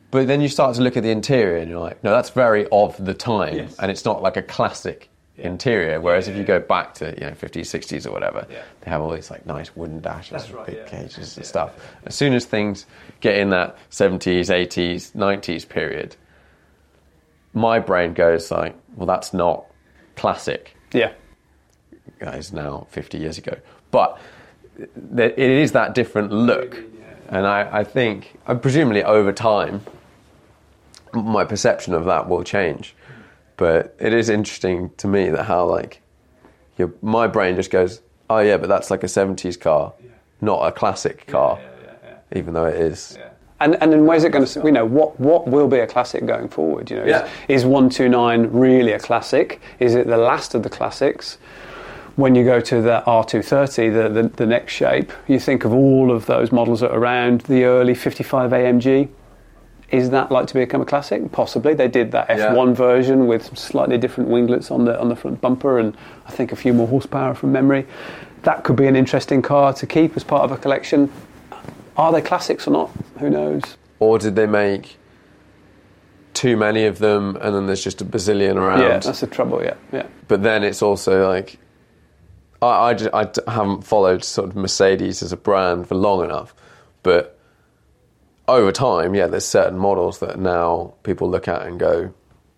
But then you start to look at the interior and you're like, no, that's very of the time. Yes. And it's not like a classic yeah. interior. Whereas yeah, yeah, if you yeah. go back to, you know, fifties, sixties or whatever, yeah. they have all these like nice wooden dashes that's and right, big yeah. cages and yeah, stuff. Yeah, yeah. As soon as things get in that seventies, eighties, nineties period, my brain goes like, well, that's not classic. Yeah. That is now fifty years ago. But it is that different look. And I, I think, and presumably over time, my perception of that will change. But it is interesting to me that how, like, your, my brain just goes, oh, yeah, but that's like a seventies car, not a classic car, yeah, yeah, yeah, yeah. even though it is. Yeah. And and then where's it going to, you know, what, what will be a classic going forward? You know, yeah. is, is one twenty-nine really a classic? Is it the last of the classics? When you go to the R two thirty, the, the, the next shape, you think of all of those models that are around the early fifty-five A M G. Is that like to become a classic? Possibly. They did that F one yeah. version with slightly different winglets on the on the front bumper and I think a few more horsepower from memory. That could be an interesting car to keep as part of a collection. Are they classics or not? Who knows? Or did they make too many of them and then there's just a bazillion around? Yeah, that's the trouble, yeah. yeah. But then it's also like... I, I, just, I haven't followed sort of Mercedes as a brand for long enough, but... Over time, yeah, there's certain models that now people look at and go,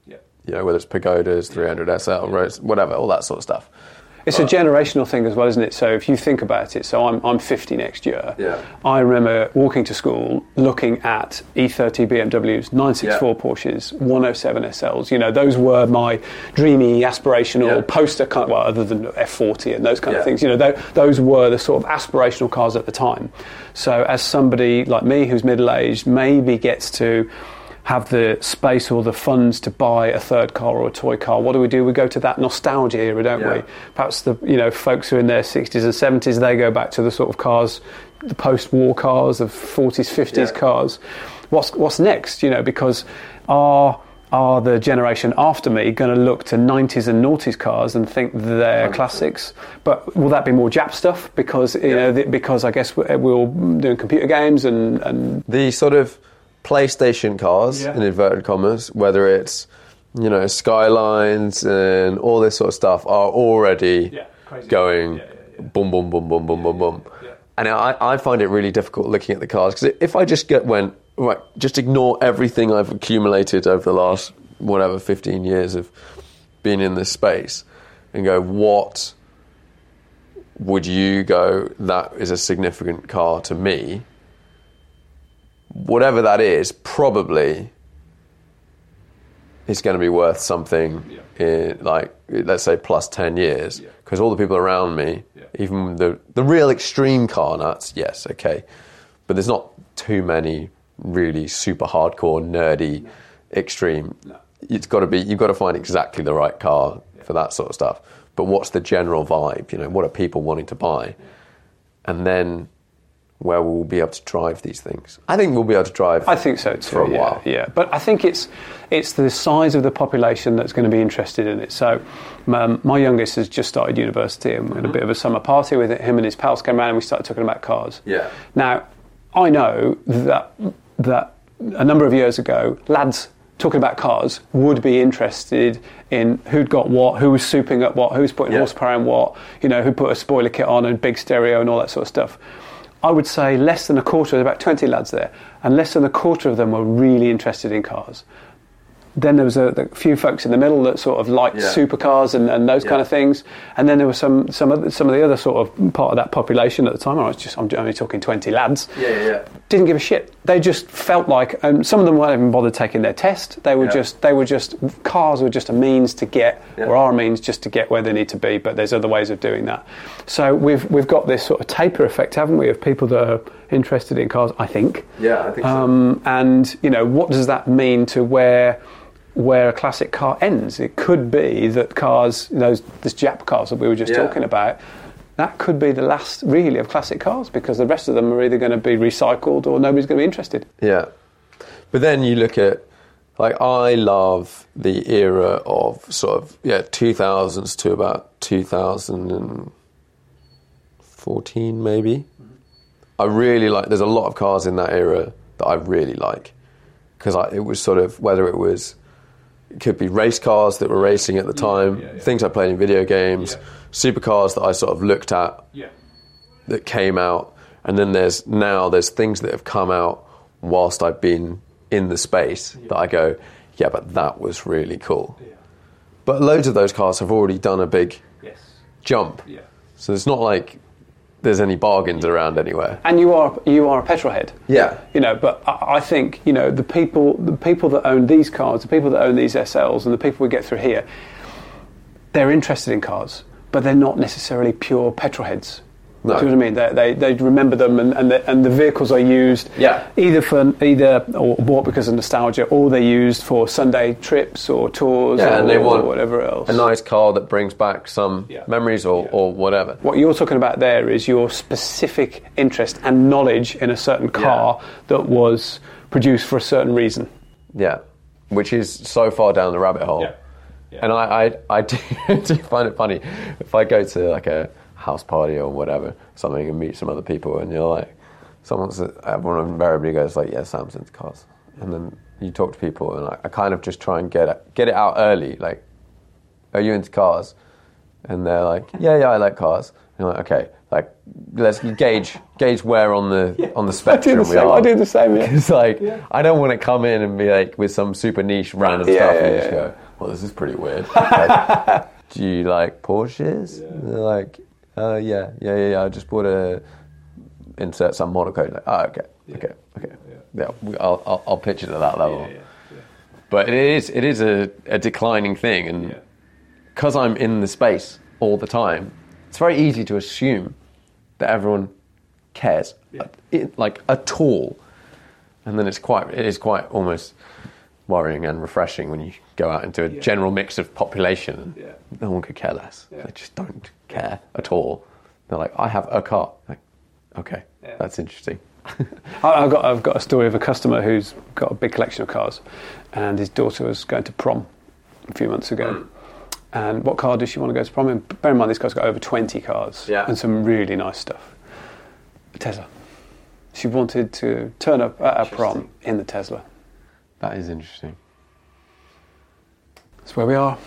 yeah. you know, whether it's Pagodas, three hundred S L, yeah. whatever, all that sort of stuff. It's but, a generational thing as well, isn't it? So if you think about it, so I'm I'm fifty next year. Yeah. I remember walking to school, looking at E thirty B M Ws, nine sixty-four yeah. Porsches, one oh seven S Ls. You know, those were my dreamy, aspirational yeah. poster kind. Well, other than F forty and those kind yeah. of things, you know, th- those were the sort of aspirational cars at the time. So as somebody like me who's middle aged, maybe gets to have the space or the funds to buy a third car or a toy car, what do we do? We go to that nostalgia era, don't yeah. we? Perhaps the you know folks who are in their sixties and seventies, they go back to the sort of cars, the post-war cars, the forties, fifties yeah. cars. What's what's next? You know, because are are the generation after me going to look to nineties and noughties cars and think they're one hundred percent classics? But will that be more Jap stuff? Because you yeah. know, th- because I guess we're, we're all doing computer games and, and the sort of PlayStation cars, yeah. in inverted commas, whether it's, you know, Skylines and all this sort of stuff, are already yeah, going yeah, yeah, yeah. boom, boom, boom, boom, boom, yeah, boom, boom. Yeah, yeah. And I, I find it really difficult looking at the cars, because if I just get went, right, just ignore everything I've accumulated over the last, whatever, fifteen years of being in this space, and go, what would you go, that is a significant car to me? Whatever that is, probably it's going to be worth something yeah. in, like, let's say, plus ten years. Because yeah. all the people around me, yeah. even the the real extreme car nuts, yes, okay. But there's not too many really super hardcore, nerdy, no. extreme. No. It's got to be, you've got to find exactly the right car yeah. for that sort of stuff. But what's the general vibe? You know, what are people wanting to buy? Yeah. And then... where we'll be able to drive these things. I think we'll be able to drive I think so too, for a yeah, while. Yeah, but I think it's it's the size of the population that's going to be interested in it. So um, my youngest has just started university and we had mm-hmm. a bit of a summer party with him and his pals came around and we started talking about cars. Yeah. Now, I know that that a number of years ago, lads talking about cars would be interested in who'd got what, who was souping up what, who was putting yeah. horsepower in what, you know, who put a spoiler kit on and big stereo and all that sort of stuff. I would say less than a quarter, about twenty lads there, and less than a quarter of them were really interested in cars. Then there was a, a few folks in the middle that sort of liked yeah. supercars and, and those yeah. kind of things, and then there were some some other, some of the other sort of part of that population at the time. I was just I'm only talking twenty lads. Yeah, yeah. yeah. Didn't give a shit. They just felt like, and some of them weren't even bothered taking their test. They were yeah. just they were just cars were just a means to get, yeah. or are a means just to get where they need to be. But there's other ways of doing that. So we've we've got this sort of taper effect, haven't we, of people that are interested in cars? I think. Yeah, I think so. Um, and you know, what does that mean to where? where a classic car ends? It could be that cars, those this Jap cars that we were just yeah. talking about, that could be the last really of classic cars, because the rest of them are either going to be recycled or nobody's going to be interested. Yeah. But then you look at, like, I love the era of sort of, yeah, two thousands to about two thousand fourteen maybe. Mm-hmm. I really like, there's a lot of cars in that era that I really like, because it was sort of, whether it was could be race cars that were racing at the time, yeah, yeah, yeah. things I played in video games, yeah. supercars that I sort of looked at yeah. that came out, and then there's now there's things that have come out whilst I've been in the space yeah. that I go, yeah, but that was really cool. Yeah. But loads of those cars have already done a big yes. jump. Yeah. So it's not like there's any bargains around anywhere. And you are you are a petrolhead. Yeah. You know, but I think, you know, the people the people that own these cars, the people that own these S Ls, and the people we get through here, they're interested in cars, but they're not necessarily pure petrolheads. No. Do you know what I mean? They they, they remember them, and and the, and the vehicles are used yeah. either for either or bought because of nostalgia, or they're used for Sunday trips or tours yeah, or, and they want or whatever else. A nice car that brings back some yeah. memories or, yeah. or whatever. What you're talking about there is your specific interest and knowledge in a certain car yeah. that was produced for a certain reason. Yeah, which is so far down the rabbit hole. Yeah. Yeah. And I, I, I do, do find it funny if I go to like a house party or whatever, something, and meet some other people, and you're like, someone's everyone invariably goes like, yeah, Sam's into cars, and then you talk to people, and I, I kind of just try and get get it out early, like, are you into cars? And they're like, yeah, yeah, I like cars. And you're like, okay, like let's gauge gauge where on the yeah, on the spectrum I do the we same, are. I do the same. Yeah. It's like yeah. I don't want to come in and be like with some super niche random yeah, stuff yeah, and yeah, just yeah. go, well, this is pretty weird. Like, do you like Porsches? Yeah. And they're like, Uh, yeah, yeah, yeah, yeah. I just bought a insert some model code. Like, oh, okay, yeah. okay, okay. Yeah, yeah I'll, I'll I'll pitch it at that level. Yeah, yeah, yeah. But it is it is a, a declining thing, and because yeah. I'm in the space all the time, it's very easy to assume that everyone cares, yeah. it, like at all. And then it's quite it is quite almost worrying and refreshing when you go out into a yeah. general mix of population. Yeah. No one could care less. Yeah. They just don't care at all. They're like, I have a car. Like, okay, yeah. that's interesting. I've got I've got a story of a customer who's got a big collection of cars, and his daughter was going to prom a few months ago. Mm. And what car does she want to go to prom in? Bear in mind, this guy's got over twenty cars yeah. and some really nice stuff. A Tesla. She wanted to turn up at her prom in the Tesla. That is interesting. That's where we are.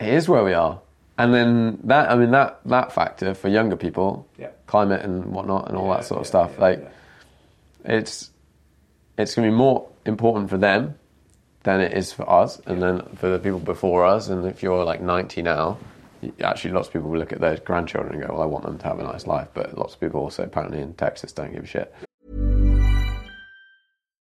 It is where we are. And then that, I mean, that, that factor for younger people, yeah. climate and whatnot and all yeah, that sort of yeah, stuff, yeah, like yeah. it's it's going to be more important for them than it is for us and yeah. then for the people before us. And if you're like ninety now, actually lots of people will look at their grandchildren and go, well, I want them to have a nice life. But lots of people also apparently in Texas don't give a shit.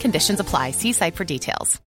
conditions apply. See site for details.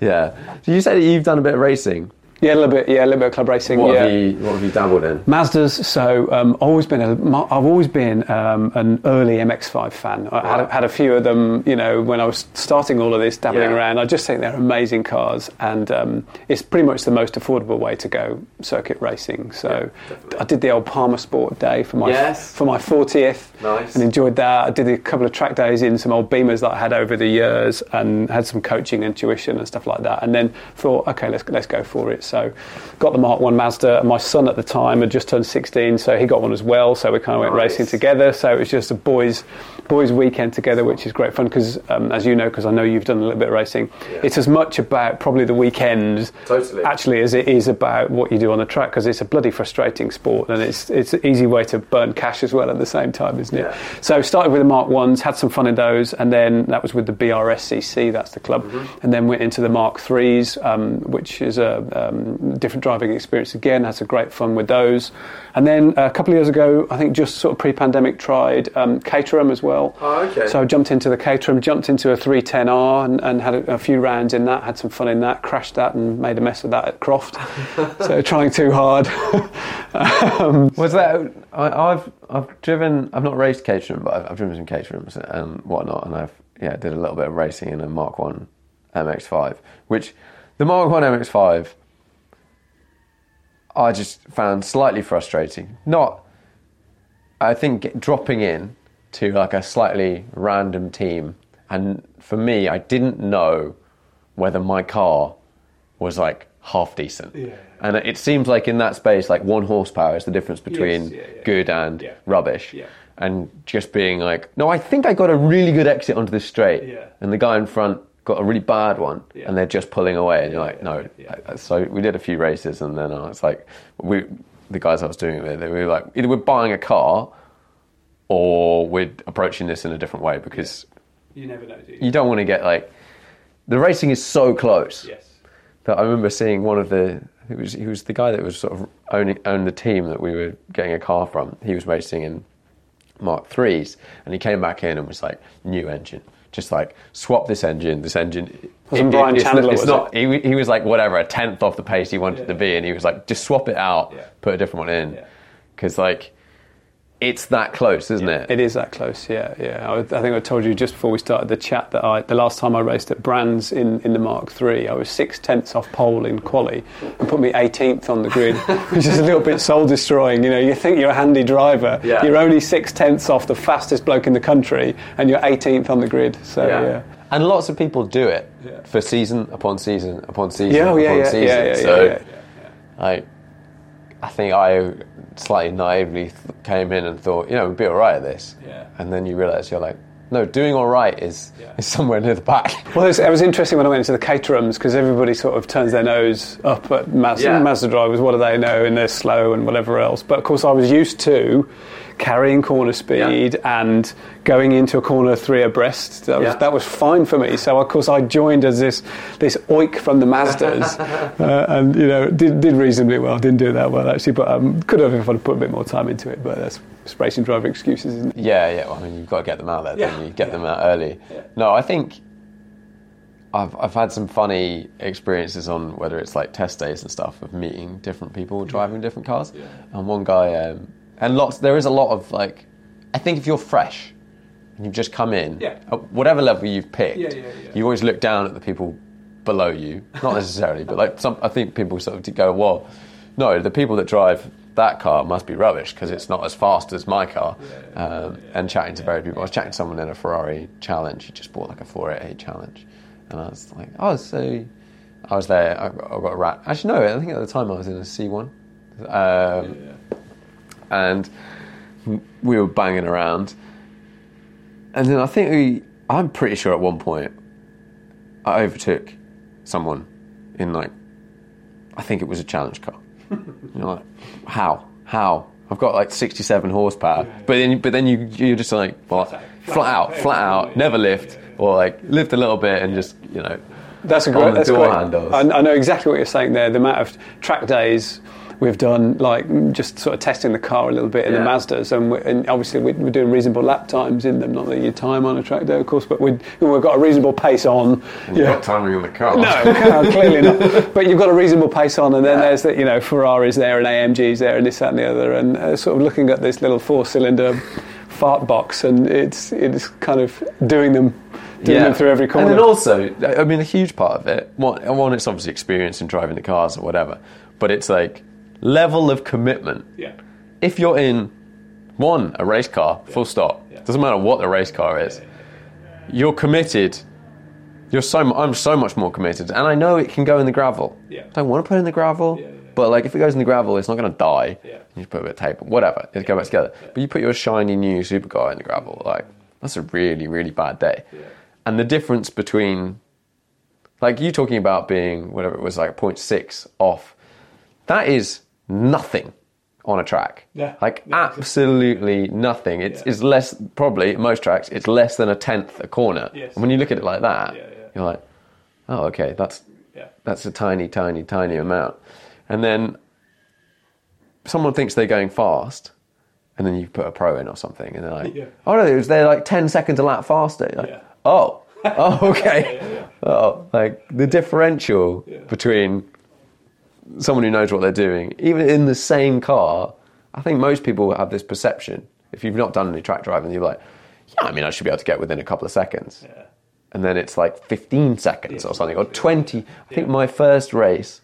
yeah. So you said that you've done a bit of racing. Yeah, a little bit. Yeah, a little bit of club racing. What, yeah. have, you, what have you dabbled in? Mazdas. So um, always been. A, I've always been um, an early M X five fan. I yeah. had, had a few of them. You know, when I was starting all of this, dabbling yeah. around, I just think they're amazing cars, and um, it's pretty much the most affordable way to go circuit racing. So yeah, I did the old Palmer Sport Day for my yes. for my fortieth. Nice. And enjoyed that. I did a couple of track days in some old Beamers that I had over the years, and had some coaching and tuition and stuff like that. And then thought, okay, let's let's go for it. So got the Mark one Mazda, and my son at the time had just turned sixteen, so he got one as well. So we kind of went nice. racing together. So it was just a boys boys weekend together, which is great fun because, um, as you know, because I know you've done a little bit of racing, yeah. it's as much about probably the weekend totally. actually as it is about what you do on the track, because it's a bloody frustrating sport, and it's it's an easy way to burn cash as well at the same time, isn't it? Yeah. So started with the Mark ones, had some fun in those, and then that was with the B R S C C, that's the club, mm-hmm. and then went into the Mark threes, um, which is a um, different driving experience again, had some great fun with those. And then a couple of years ago, I think just sort of pre-pandemic, tried um, Caterham as well. Oh, okay. So I jumped into the Caterham, jumped into a three ten R and, and had a, a few rounds in that, had some fun in that, crashed that and made a mess of that at Croft. So trying too hard. um, was that... I, I've I've driven... I've not raced Caterham, but I've, I've driven some Caterhams and whatnot, and I've yeah did a little bit of racing in a Mark one M X five, which the Mark one M X five I just found slightly frustrating. Not... I think dropping in to like a slightly random team, and for me, I didn't know whether my car was like half decent. Yeah. And it seems like in that space, like one horsepower is the difference between yes, yeah, yeah. good and yeah. rubbish. Yeah. And just being like, no, I think I got a really good exit onto this straight. Yeah. And the guy in front got a really bad one. Yeah. And they're just pulling away. And you're like, no. Yeah. Yeah. So we did a few races, and then I was like, we, the guys I was doing it with, they were like, either we're buying a car or we're approaching this in a different way, because yeah. you never know, do you? You don't want to get like... The racing is so close. Yes. That I remember seeing one of the... It was, he was the guy that was sort of owning owned the team that we were getting a car from. He was racing in Mark threes, and he came back in and was like, new engine. Just like, swap this engine, this engine. Wasn't it, Brian it, it's Chandler, not, it's was not, it? he, he was like, whatever, a tenth off the pace he wanted yeah. to be, and he was like, just swap it out, yeah. put a different one in. Because yeah. like... It's that close, isn't yeah, it? It is that close, yeah. yeah. I, I think I told you just before we started the chat that I, the last time I raced at Brands in, in the Mark three, I was six-tenths off pole in quali and put me eighteenth on the grid, which is a little bit soul-destroying. You know, you think you're a handy driver. Yeah. You're only six-tenths off the fastest bloke in the country and you're eighteenth on the grid, so yeah. yeah. And lots of people do it yeah. for season upon season upon season yeah, oh, yeah, upon yeah, season. Yeah, yeah, so yeah, yeah, yeah. I, I think I... slightly naively th- came in and thought, you know, we'd be all right at this. Yeah. And then you realise you're like, no, doing all right is, yeah. is somewhere near the back. Well, it was interesting when I went into the Caterhams, because everybody sort of turns their nose up at Mazda, yeah. Mazda drivers, what do they know, and they're slow and whatever else. But, of course, I was used to carrying corner speed yeah. and going into a corner three abreast. That was, yeah. that was fine for me. So, of course, I joined as this this oik from the Mazdas uh, and, you know, did, did reasonably well. Didn't do that well, actually, but um, could have if I'd put a bit more time into it. But that's racing driver excuses, isn't it? Yeah, yeah. Well, I mean, you've got to get them out there, yeah. then you get yeah. them out early. Yeah. No, I think I've I've had some funny experiences on whether it's like test days and stuff of meeting different people driving yeah. different cars. Yeah. And one guy... Um, And lots, there is a lot of like, I think if you're fresh and you've just come in, yeah. at whatever level you've picked, yeah, yeah, yeah. you always look down at the people below you. Not necessarily, but like some, I think people sort of go, well, no, the people that drive that car must be rubbish because yeah. it's not as fast as my car. Yeah, yeah, um, yeah, and chatting to yeah, various people, I was chatting to someone in a Ferrari Challenge. He just bought like a four eighty-eight Challenge, and I was like, oh, so I was there. I got, I got a rat. Actually, no, I think at the time I was in a C one. Um, yeah, yeah. And we were banging around. And then I think we... I'm pretty sure at one point I overtook someone in, like... I think it was a challenge car. You know, like, how? How? I've got, like, sixty-seven horsepower. Yeah, yeah. But then but then you, you're just like, well, flat, flat, flat out, flat out, yeah, never lift. Yeah, yeah. Or, like, lift a little bit and yeah. just, you know... That's a great... That's door great. Handles. I, I know exactly what you're saying there. The amount of track days... We've done like just sort of testing the car a little bit in yeah. the Mazdas, and, and obviously we're, we're doing reasonable lap times in them. Not that you time on a track day, of course, but we'd, we've got a reasonable pace on. And you're yeah. not timing on the car. No, clearly not. But you've got a reasonable pace on, and then yeah. there's the, you know, Ferraris there and A M Gs there and this, that, and the other, and uh, sort of looking at this little four-cylinder fart box, and it's it's kind of doing them. Yeah. Them through every corner. And then also, I mean, a huge part of it. One, one, it's obviously experience in driving the cars or whatever, but it's like. Level of commitment. Yeah. If you're in one a race car, yeah. full stop. Yeah. Doesn't matter what the race car is. Yeah, yeah, yeah. You're committed. You're so. I'm so much more committed, and I know it can go in the gravel. Yeah. don't want to put it in the gravel. Yeah, yeah. But like if it goes in the gravel, it's not going to die. Yeah. You put a bit of tape, whatever, it'll yeah. go back together. Yeah. But you put your shiny new supercar in the gravel, like that's a really, really bad day. Yeah. And the difference between, like you talking about being, whatever it was, like point six off, that is nothing on a track. Yeah. Like yeah. absolutely nothing. It's, yeah. it's less, probably most tracks, it's less than a tenth a corner. Yes. And when you look at it like that, yeah, yeah. you're like, oh, okay, that's yeah. that's a tiny, tiny, tiny amount. And then someone thinks they're going fast, and then you put a pro in or something, and they're like, yeah. oh no, they're like ten seconds a lap faster. Like, yeah. Oh, oh, okay. yeah, yeah, yeah. Oh, like the differential yeah. between someone who knows what they're doing, even in the same car. I think most people have this perception. If you've not done any track driving, you're like, yeah, I mean, I should be able to get within a couple of seconds. Yeah. And then it's like fifteen seconds yeah, or something, or twenty. Yeah. I think my first race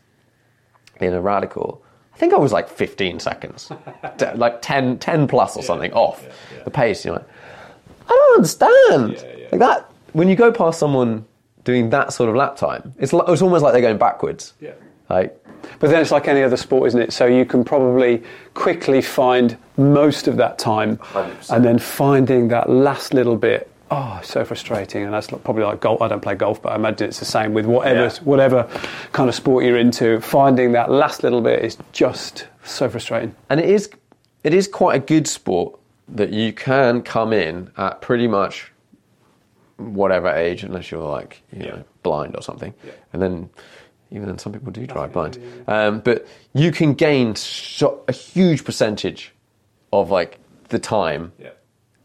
in a radical, I think I was like fifteen seconds, like ten, ten plus or yeah, something off yeah, yeah. the pace. You're like, I don't understand. Yeah, yeah. Like that, when you go past someone doing that sort of lap time, it's like, it's almost like they're going backwards. Yeah. Like, but then it's like any other sport, isn't it? So you can probably quickly find most of that time, one hundred percent. And then finding that last little bit. Oh, so frustrating. And that's probably like golf. I don't play golf, but I imagine it's the same with whatever yeah. whatever kind of sport you're into. Finding that last little bit is just so frustrating. And it is it is quite a good sport that you can come in at pretty much whatever age, unless you're like you yeah. know blind or something. Yeah. And then even then, some people do drive blind. Yeah, yeah, yeah. Um, but you can gain so, a huge percentage of like the time. Yeah.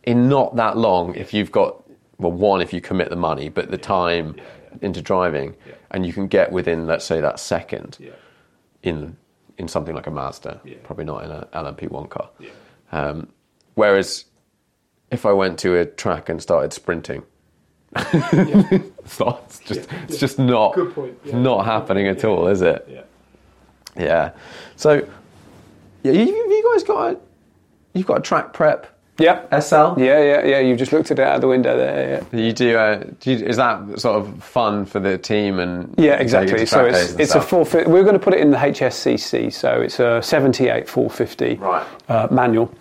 In not that long, if you've got, well, one, if you commit the money, but the yeah, time yeah, yeah. into driving, yeah. and you can get within, let's say, that second yeah. in in something like a Mazda, yeah. probably not in an L M P one car. Yeah. Um, whereas if I went to a track and started sprinting, yeah. it's, not, it's just yeah. it's just not yeah. not happening at yeah. all, is it? Yeah. Yeah. So, yeah, you, you guys got a, you've got a track prep. Yeah, S L. Yeah, yeah, yeah. You just looked at it out of the window there. Yeah. You do, uh, do you, is that sort of fun for the team and? Yeah, exactly. So it's it's stuff. a four. Fi- we we're going to put it in the H S C C. So it's a seventy-eight four fifty right. uh, manual.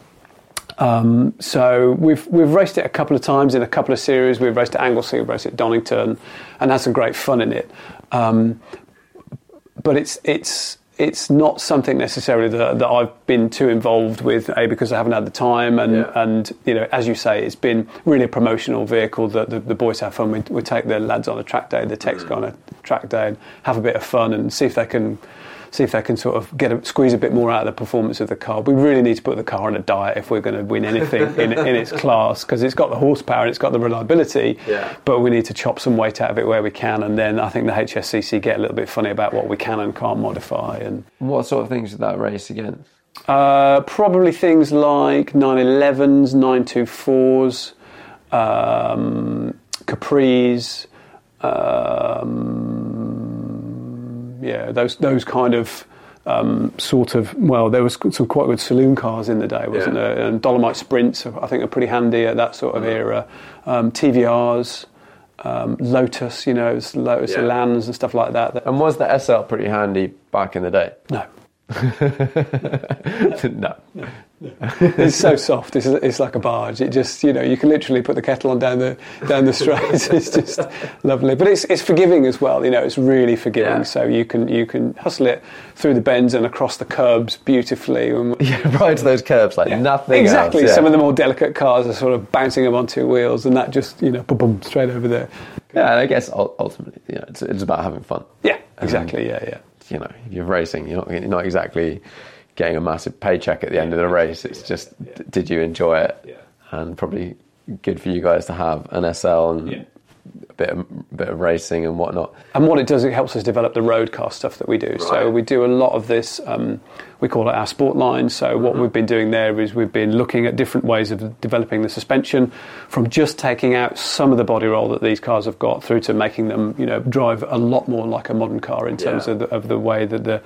Um, so we've we've raced it a couple of times in a couple of series. We've raced at Anglesey, we've raced at Donington, and had some great fun in it. Um, but it's it's. It's not something necessarily that, that I've been too involved with, A, because I haven't had the time, and, yeah. and you know, as you say, it's been really a promotional vehicle that the, the boys have fun. We, we take the lads on a track day, the techs go on a track day, and have a bit of fun and see if they can see if they can sort of get a, squeeze a bit more out of the performance of the car. We really need to put the car on a diet if we're going to win anything in, in its class, because it's got the horsepower and it's got the reliability, yeah. but we need to chop some weight out of it where we can, and then I think the H S C C get a little bit funny about what we can and can't modify. And what sort of things did that race against? Uh, probably things like nine elevens, nine twenty-fours, um, Capris, um Yeah, those those kind of um, sort of, well, there was some quite good saloon cars in the day, wasn't yeah. there? And Dolomite Sprints, I think, are pretty handy at that sort of yeah. era. Um, T V Rs, um, Lotus, you know, Lotus yeah. Elans and stuff like that. And was the S L pretty handy back in the day? No. no. no. no. It's so soft. It's it's like a barge. It just, you know, you can literally put the kettle on down the down the straight. It's just lovely. But it's it's forgiving as well. You know, it's really forgiving. Yeah. So you can you can hustle it through the bends and across the curbs beautifully. And, yeah, right to those curbs like yeah. nothing. Exactly. Else, yeah. Some of the more delicate cars are sort of bouncing them on two wheels, and that just, you know, boom, boom, straight over there. Yeah, and I guess ultimately, you know, it's it's about having fun. Yeah, exactly. Um, yeah, yeah. You know, if you're racing, you're not, you're not exactly getting a massive paycheck at the yeah, end of the race. It's yeah, just, yeah. D- did you enjoy it? Yeah. And probably good for you guys to have an S L and yeah. a bit of, bit of racing and whatnot. And what it does, it helps us develop the road car stuff that we do. Right. So we do a lot of this, um, we call it our sport line. So mm-hmm. what we've been doing there is we've been looking at different ways of developing the suspension, from just taking out some of the body roll that these cars have got through to making them, you know, drive a lot more like a modern car in terms yeah. of, the, of the way that the,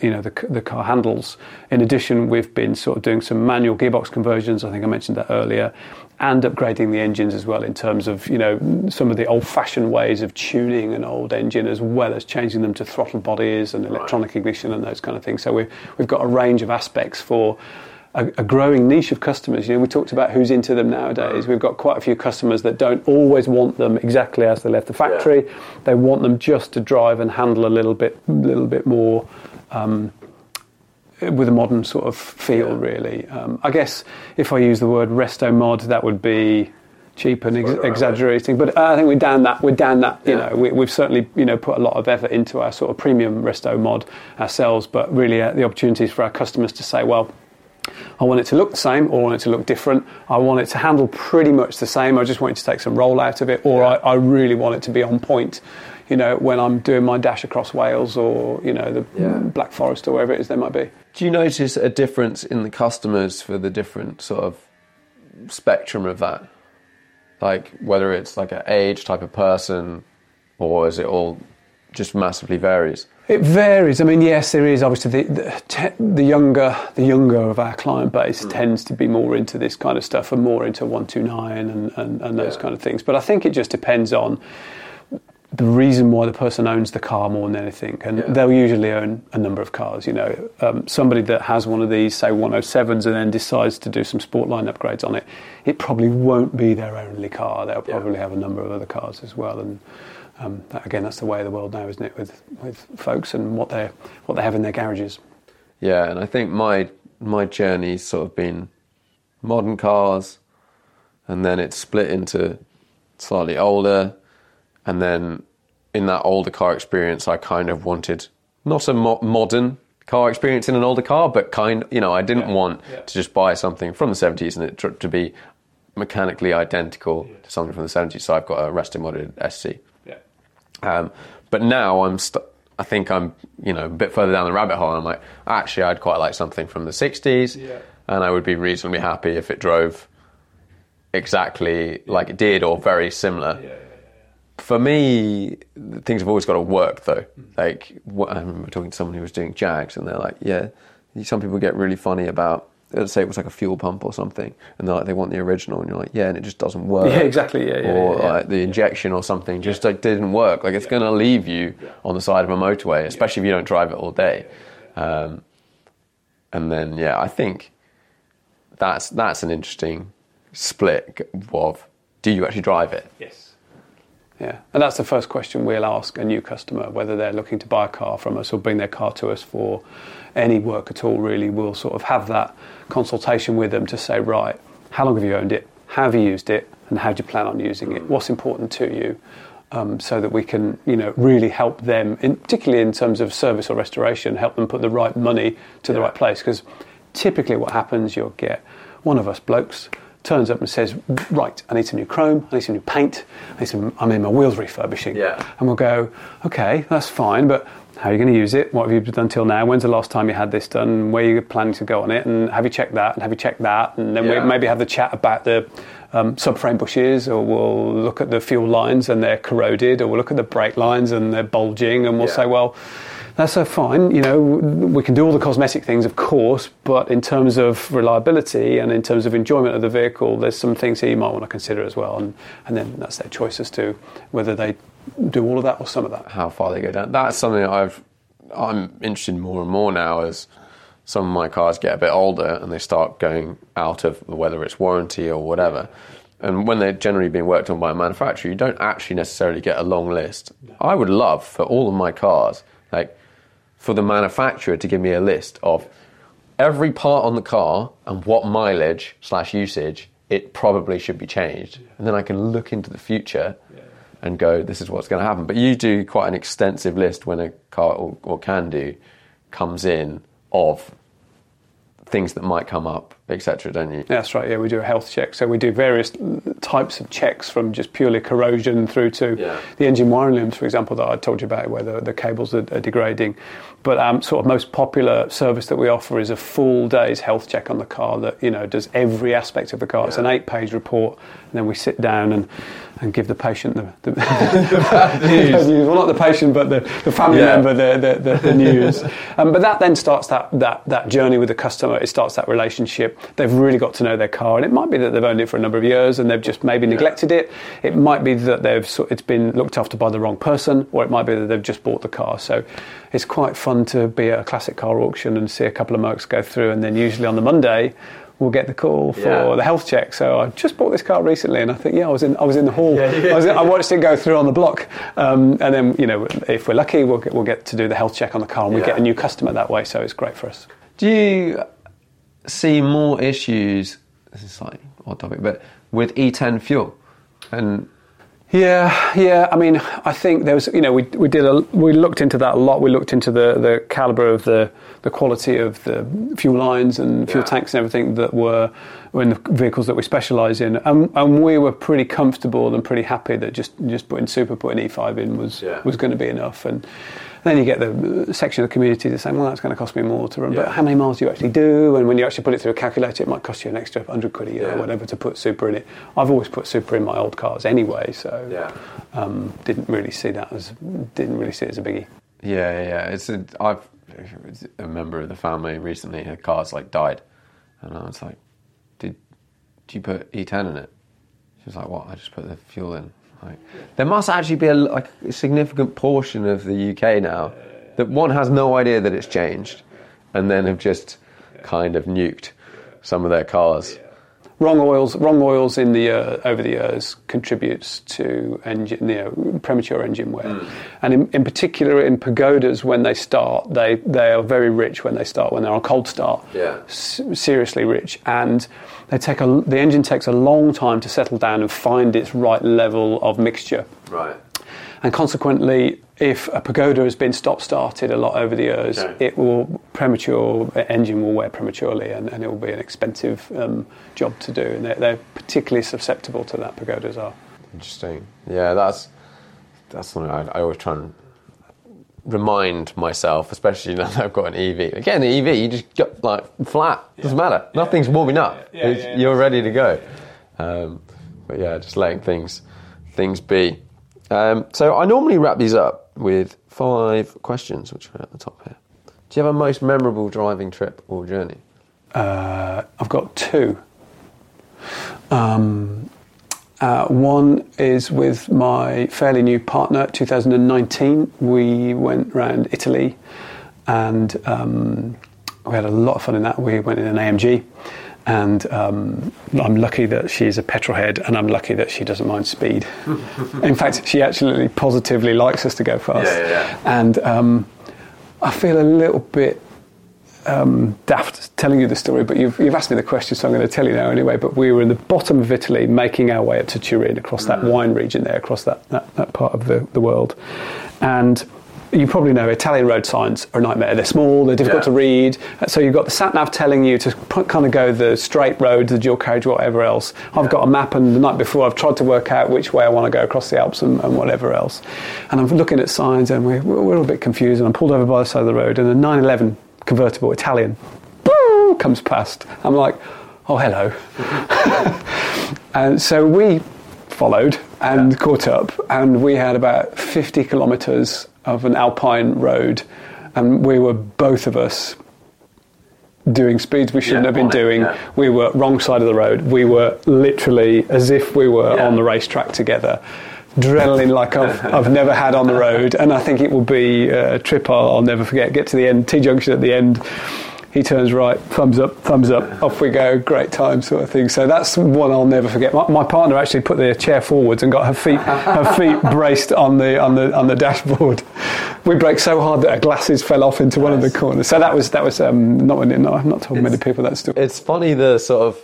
you know, the, the car handles. In addition, we've been sort of doing some manual gearbox conversions. I think I mentioned that earlier, and upgrading the engines as well in terms of, you know, some some of the old-fashioned ways of tuning an old engine, as well as changing them to throttle bodies and electronic right. ignition and those kind of things. So we've, we've got a range of aspects for a, a growing niche of customers. You know, we talked about who's into them nowadays. We've got quite a few customers that don't always want them exactly as they left the factory. Yeah. They want them just to drive and handle a little bit, little bit more um, with a modern sort of feel, yeah. really. Um, I guess if I use the word resto mod, that would be... cheap and ex- exaggerating, but uh, I think we're down that. We're down that. You yeah. know, we, we've certainly you know put a lot of effort into our sort of premium resto mod ourselves, but really uh, the opportunities for our customers to say, well, I want it to look the same, or I want it to look different. I want it to handle pretty much the same. I just want it to take some roll out of it, or yeah. I, I really want it to be on point. You know, when I'm doing my dash across Wales, or you know the yeah. Black Forest, or wherever it is there might be. Do you notice a difference in the customers for the different sort of spectrum of that? Like, whether it's like an age type of person, or is it all just massively varies? It varies. I mean, yes, there is obviously the the, te- the younger the younger of our client base mm. tends to be more into this kind of stuff and more into one two nine and, and, and those yeah. kind of things. But I think it just depends on the reason why the person owns the car more than anything. And yeah. they'll usually own a number of cars, you know. Um, somebody that has one of these, say one oh sevens, and then decides to do some sport line upgrades on it, it probably won't be their only car. They'll probably yeah. have a number of other cars as well. And um, that, again, that's the way of the world now, isn't it, with, with folks and what they what they have in their garages. Yeah, and I think my my journey's sort of been modern cars, and then it's split into slightly older. And then in that older car experience, I kind of wanted not a mo- modern car experience in an older car, but kind you know, I didn't yeah. want yeah. to just buy something from the seventies and it tr- to be mechanically identical yeah. to something from the seventies. So I've got a resto modded S C. Yeah. Um, but now I'm st- I think I'm you know a bit further down the rabbit hole. And I'm like, actually, I'd quite like something from the sixties, yeah. and I would be reasonably happy if it drove exactly yeah. like it did or very similar. Yeah, yeah. For me, things have always got to work, though. Like, what, I remember talking to someone who was doing Jags, and they're like, yeah, some people get really funny about, let's say it was like a fuel pump or something, and they're like, they want the original, and you're like, yeah, and it just doesn't work. Yeah, exactly, yeah, yeah. Or yeah, yeah. like the injection yeah. or something just like, didn't work. Like, it's yeah. going to leave you yeah. on the side of a motorway, especially yeah. if you don't drive it all day. Yeah, yeah, yeah. Um, and then, yeah, I think that's that's an interesting split of, do you actually drive it? Yes. Yeah, and that's the first question we'll ask a new customer, whether they're looking to buy a car from us or bring their car to us for any work at all, really. We'll sort of have that consultation with them to say, right, how long have you owned it? How have you used it? And how do you plan on using it? What's important to you? Um, so that we can, you know, really help them, in, particularly in terms of service or restoration, help them put the right money to yeah. the right place. Because typically what happens, you'll get one of us blokes turns up and says, right, I need some new chrome, I need some new paint, I need some, I'm in my wheels refurbishing. Yeah. And we'll go, okay, that's fine, but how are you going to use it? What have you done till now? When's the last time you had this done? Where are you planning to go on it? And have you checked that? And have you checked that? And then yeah. we maybe have the chat about the um, subframe bushes, or we'll look at the fuel lines and they're corroded, or we'll look at the brake lines and they're bulging, and we'll yeah. say, well, that's so fine, you know, we can do all the cosmetic things, of course, but in terms of reliability and in terms of enjoyment of the vehicle, there's some things here you might want to consider as well. And, and then that's their choice as to whether they do all of that or some of that. How far they go down. That's something that I've, I'm interested in more and more now, as some of my cars get a bit older and they start going out of, whether it's warranty or whatever. And when they're generally being worked on by a manufacturer, you don't actually necessarily get a long list. I would love for all of my cars, like, for the manufacturer to give me a list of every part on the car and what mileage slash usage it probably should be changed. Yeah. And then I can look into the future yeah. and go, this is what's going to happen. But you do quite an extensive list when a car, or, or can do, comes in of things that might come up, et cetera, don't you? That's right, yeah, we do a health check. So we do various types of checks, from just purely corrosion through to yeah. the engine wiring looms, for example, that I told you about, where the, the cables are, are degrading. But um, sort of most popular service that we offer is a full day's health check on the car that, you know, does every aspect of the car. Yeah. It's an eight-page report, and then we sit down and, and give the patient the, the, the bad news. Well, not the patient, but the, the family yeah. member the, the, the, the news. um, but that then starts that, that, that journey with the customer. It starts that relationship. They've really got to know their car, and it might be that they've owned it for a number of years and they've just maybe neglected it. It might be that they've it's been looked after by the wrong person, or it might be that they've just bought the car. So it's quite fun to be at a classic car auction and see a couple of Mercs go through, and then usually on the Monday we'll get the call for yeah. the health check. So I just bought this car recently, and I think, yeah, I was in I was in the hall. Yeah, yeah. I, was in, I watched it go through on the block. Um, and then, you know, if we're lucky, we'll get, we'll get to do the health check on the car, and we yeah. get a new customer that way. So it's great for us. Do you see more issues, this is slightly odd topic, but with E ten fuel? And Yeah, yeah. I mean, I think there was, you know, we we did a we looked into that a lot. We looked into the, the caliber of the the quality of the fuel lines and fuel yeah. tanks and everything that were, were in the vehicles that we specialise in, and, and we were pretty comfortable and pretty happy that just just putting super putting E five in was yeah. was going to be enough. And then you get the section of the community that's saying, well, that's going to cost me more to run, yeah. but how many miles do you actually do? And when you actually put it through a calculator, it might cost you an extra one hundred quid a year yeah. or whatever to put super in it. I've always put super in my old cars anyway, so yeah. um, didn't really see that as didn't really see it as a biggie. Yeah, yeah. It's a, I've a member of the family recently, her car's like died, and I was like, did, did you put E ten in it? She was like, what? I just put the fuel in. Like, there must actually be a, like, a significant portion of the U K now that one has no idea that it's changed, and then have just kind of nuked some of their cars. Wrong oils, wrong oils in the uh, over the years contributes to engine, you know, premature engine wear, mm. and in, in particular in Pagodas, when they start, they they are very rich when they start when they're on cold start, yeah, s- seriously rich, and they take a the engine takes a long time to settle down and find its right level of mixture, right, and consequently, if a Pagoda has been stop-started a lot over the years, okay. it will premature engine will wear prematurely, and, and it will be an expensive um, job to do. And they're, they're particularly susceptible to that. Pagodas are. Interesting. Yeah, that's that's something I, I always try and remind myself, especially now that I've got an E V. Again, the E V, you just get like flat. Yeah. Doesn't matter. Yeah. Nothing's warming up. Yeah. Yeah, yeah, you're yeah. ready to go. Um, but yeah, just letting things things be. Um, so I normally wrap these up with five questions, which are at the top here. Do you have a most memorable driving trip or journey? Uh, I've got two. Um, uh, one is with my fairly new partner, two thousand nineteen. We went around Italy, and um, we had a lot of fun in that. We went in an A M G. And um, I'm lucky that she's a petrolhead, and I'm lucky that she doesn't mind speed. In fact, she actually positively likes us to go fast. Yeah, yeah, yeah. And um, I feel a little bit um, daft telling you the story, but you've, you've asked me the question, so I'm going to tell you now anyway. But we were in the bottom of Italy, making our way up to Turin, across that mm. wine region there, across that, that, that part of the, the world. And you probably know Italian road signs are a nightmare. They're small, they're difficult yeah. to read. So you've got the sat-nav telling you to kind of go the straight road, the dual carriage, whatever else. I've yeah. got a map, and the night before I've tried to work out which way I want to go across the Alps and, and whatever else. And I'm looking at signs, and we're, we're a bit confused, and I'm pulled over by the side of the road, and a nine eleven convertible Italian boom, comes past. I'm like, oh, hello. And so we followed and yeah. caught up, and we had about fifty kilometres of an alpine road, and we were both of us doing speeds we shouldn't yeah, have been doing. Yeah. We were wrong side of the road. We were literally as if we were yeah. on the racetrack together. Adrenaline like I've, I've never had on the road, and I think it will be a trip I'll, I'll never forget. Get to the end, T-junction at the end. He turns right, thumbs up, thumbs up, off we go, great time sort of thing. So that's one I'll never forget. My, my partner actually put the chair forwards and got her feet her feet braced on the on the on the dashboard. We braked so hard that her glasses fell off into one nice. of the corners. So that was that was um, not one. No, I've not told it's, many people that story. It's funny, the sort of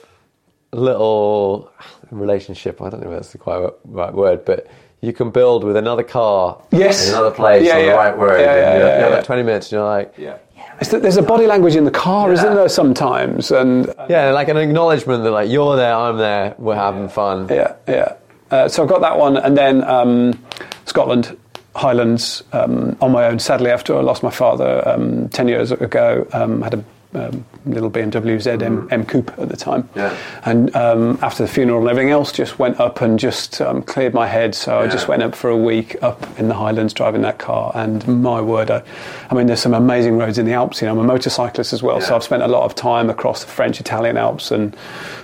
little relationship. I don't know if that's the quite right word, but you can build with another car, yes, in another place, yeah, on yeah. the right road. Yeah, yeah, and you're, yeah, you're yeah. like twenty minutes, and you're like. Yeah. It's that there's a body language in the car, yeah. isn't there, sometimes? And yeah, like an acknowledgement that, like, you're there, I'm there, we're having yeah. fun. Yeah, yeah. Uh, so I've got that one, and then um, Scotland, Highlands, um, on my own. Sadly, after I lost my father um, ten years ago, um, I had a um, little B M W Z M, M Coupe at the time. Yeah. And um, after the funeral and everything else, just went up and just um, cleared my head. So yeah. I just went up for a week up in the Highlands driving that car. And my word, I, I mean, there's some amazing roads in the Alps. You know, I'm a motorcyclist as well, yeah. so I've spent a lot of time across the French, Italian Alps and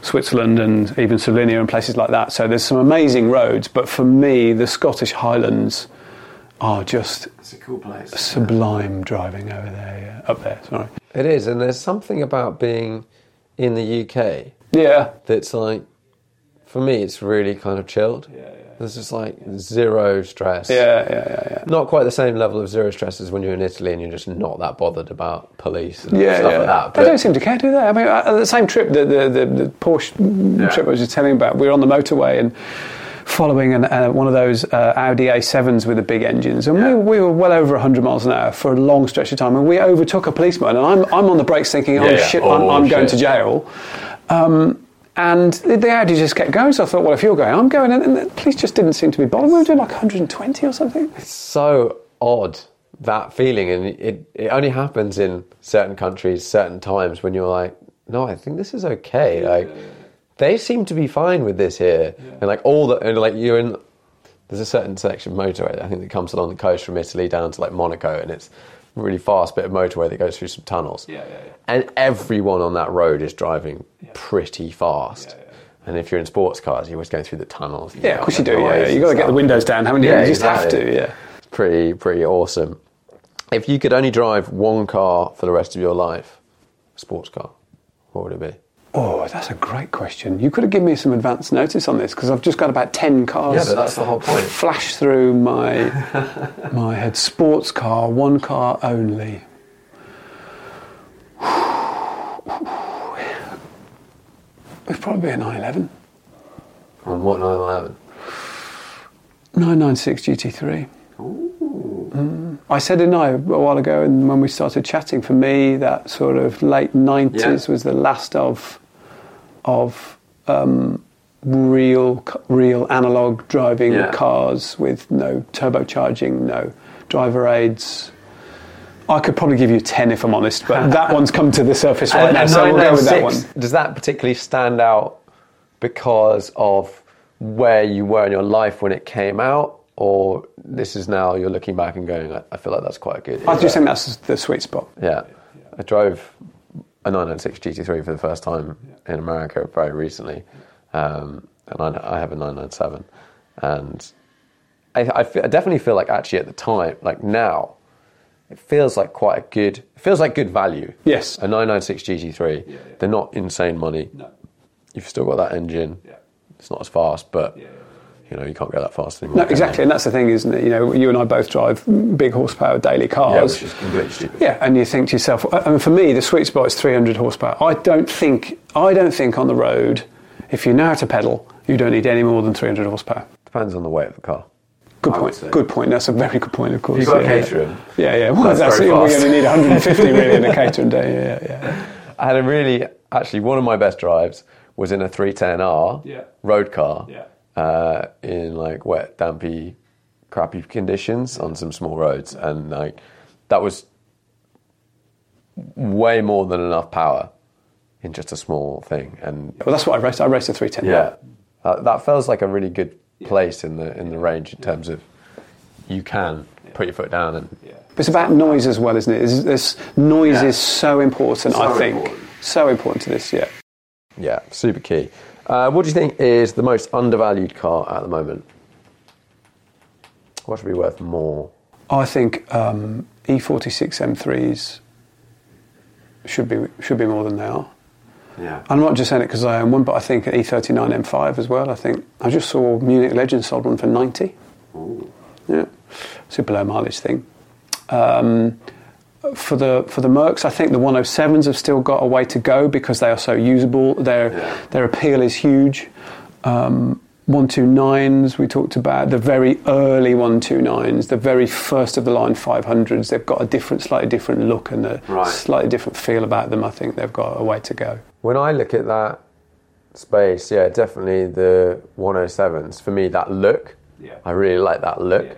Switzerland and even Slovenia and places like that. So there's some amazing roads. But for me, the Scottish Highlands are just it's a cool place. Sublime yeah. driving over there, yeah. up there, sorry. It is, and there's something about being in the U K yeah. that's like, for me, it's really kind of chilled. Yeah, yeah. There's just like yeah. zero stress. Yeah, yeah, yeah, yeah. Not quite the same level of zero stress as when you're in Italy and you're just not that bothered about police and yeah, stuff yeah. like that. But I don't seem to care, do they? I mean, the same trip, the, the, the, the Porsche yeah. trip I was just telling you about, we were on the motorway and following an, uh, one of those uh, Audi A sevens with the big engines, and yeah. we, we were well over one hundred miles an hour for a long stretch of time, and we overtook a policeman, and I'm I'm on the brakes thinking, oh, yeah, yeah. shit, oh, I'm, I'm shit. going to jail. Um, and the, the Audi just kept going, so I thought, well, if you're going, I'm going, and the police just didn't seem to be bothered. We were doing like one hundred twenty or something. It's so odd, that feeling, and it, it only happens in certain countries, certain times, when you're like, no, I think this is okay, like... They seem to be fine with this here. Yeah. And like all the, and like you're in, there's a certain section of motorway, I think, that comes along the coast from Italy down to like Monaco, and it's a really fast bit of motorway that goes through some tunnels. Yeah, yeah, yeah. And everyone on that road is driving yeah. pretty fast. Yeah, yeah. And if you're in sports cars, you're always going through the tunnels. Yeah, of course you do. Yeah, yeah. You've got to get the windows down, haven't you? Yeah, you just exactly. have to, yeah. It's pretty, pretty awesome. If you could only drive one car for the rest of your life, sports car, what would it be? Oh, that's a great question. You could have given me some advance notice on this, because I've just got about ten cars. Yeah, but that's the whole point. Flash through my my head. Sports car, one car only. It'd probably be a nine eleven. And what nine eleven? nine ninety-six G T three. Ooh. Mm. I said and I a while ago, and when we started chatting, for me, that sort of late nineties yeah. was the last of. of um, real real analogue driving yeah. cars with no turbocharging, no driver aids. I could probably give you ten if I'm honest, but that one's come to the surface right and, now, and so we'll go with that one. Does that particularly stand out because of where you were in your life when it came out, or this is now you're looking back and going, I, I feel like that's quite a good... I just think that's the sweet spot. Yeah. I drove... a nine ninety-six G T three for the first time yeah. in America very recently, um, and I, I have a nine ninety-seven, and I, I, feel, I definitely feel like actually at the time, like now, it feels like quite a good, it feels like good value. Yes, a nine ninety-six G T three, yeah, yeah. they're not insane money. No, you've still got that engine. Yeah. It's not as fast, but. Yeah. You know, you can't go that fast anymore. No, exactly, and that's the thing, isn't it? You know, you and I both drive big horsepower daily cars. Yeah, which is completely stupid. Yeah, and you think to yourself, I mean, for me, the sweet spot is three hundred horsepower. I don't think, I don't think on the road, if you know how to pedal, you don't need any more than three hundred horsepower. Depends on the weight of the car. Good point. Good point. That's a very good point, of course. You've got yeah, a Caterham. Yeah, yeah. yeah. Well, that's, that's very fast. We're going to need one hundred fifty really in a Caterham day. Yeah, yeah. I had a really, actually, one of my best drives was in a three ten R yeah. road car. Yeah. Uh, in like wet, dampy, crappy conditions on some small roads, and like that was way more than enough power in just a small thing. And well, that's what I raced. I raced a three ten. Yeah, uh, that feels like a really good place in the in the range in terms of you can put your foot down and. It's about noise as well, isn't it? It's, this noise yeah. is so important. So I think important. so important to this. Yeah. Yeah, super key. Uh, what do you think is the most undervalued car at the moment? What should be worth more? I think um, E forty-six M threes should be should be more than they are. Yeah. I'm not just saying it because I own one, but I think E thirty-nine M five as well. I think I just saw Munich Legends sold one for ninety. Ooh. Yeah, super low mileage thing. Um, For the for the Mercs, I think the one oh sevens have still got a way to go because they are so usable. Their yeah. their appeal is huge. Um, one twenty-nines, we talked about the very early one twenty-nines, the very first of the line five hundreds. They've got a different, slightly different look and a right. slightly different feel about them. I think they've got a way to go. When I look at that space, yeah, definitely the one oh sevens. For me, that look, yeah. I really like that look. Yeah,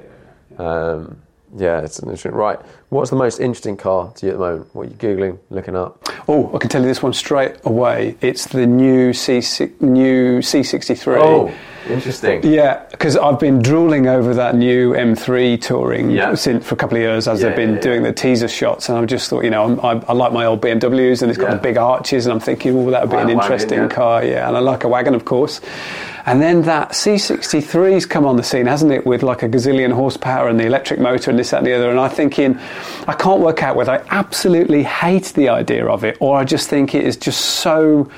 yeah, yeah. Um, Yeah, it's an interesting. Right, What's the most interesting car to you at the moment? What are you Googling, looking up? Oh, I can tell you this one straight away. It's the new, C, new C sixty-three. Oh, interesting. Yeah, because I've been drooling over that new M three Touring yeah. since for a couple of years as yeah, they've been yeah, doing yeah. the teaser shots. And I've just thought, you know, I, I like my old B M Ws and it's got yeah. the big arches. And I'm thinking, oh, that would be an interesting wagon, yeah. car. Yeah, and I like a wagon, of course. And then that C sixty-three's come on the scene, hasn't it, with like a gazillion horsepower and the electric motor and this, that and the other. And I'm thinking, I can't work out whether I absolutely hate the idea of it or I just think it is just so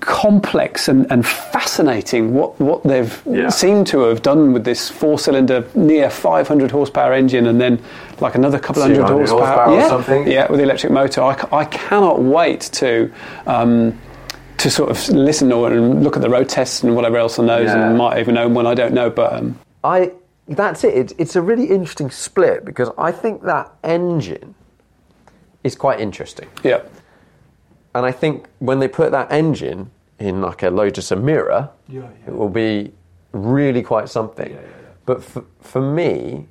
complex and, and fascinating what, what they've yeah. seemed to have done with this four-cylinder near five hundred horsepower engine and then like another couple hundred horsepower, horsepower yeah, or something. Yeah, with the electric motor. I, I cannot wait to... Um, to sort of listen or and look at the road tests and whatever else on those yeah. and might even own one, I don't know, but... Um. I That's it. It's, it's a really interesting split because I think that engine is quite interesting. Yeah. And I think when they put that engine in like a Lotus Emira, yeah, yeah. it will be really quite something. Yeah, yeah, yeah. But for, for me,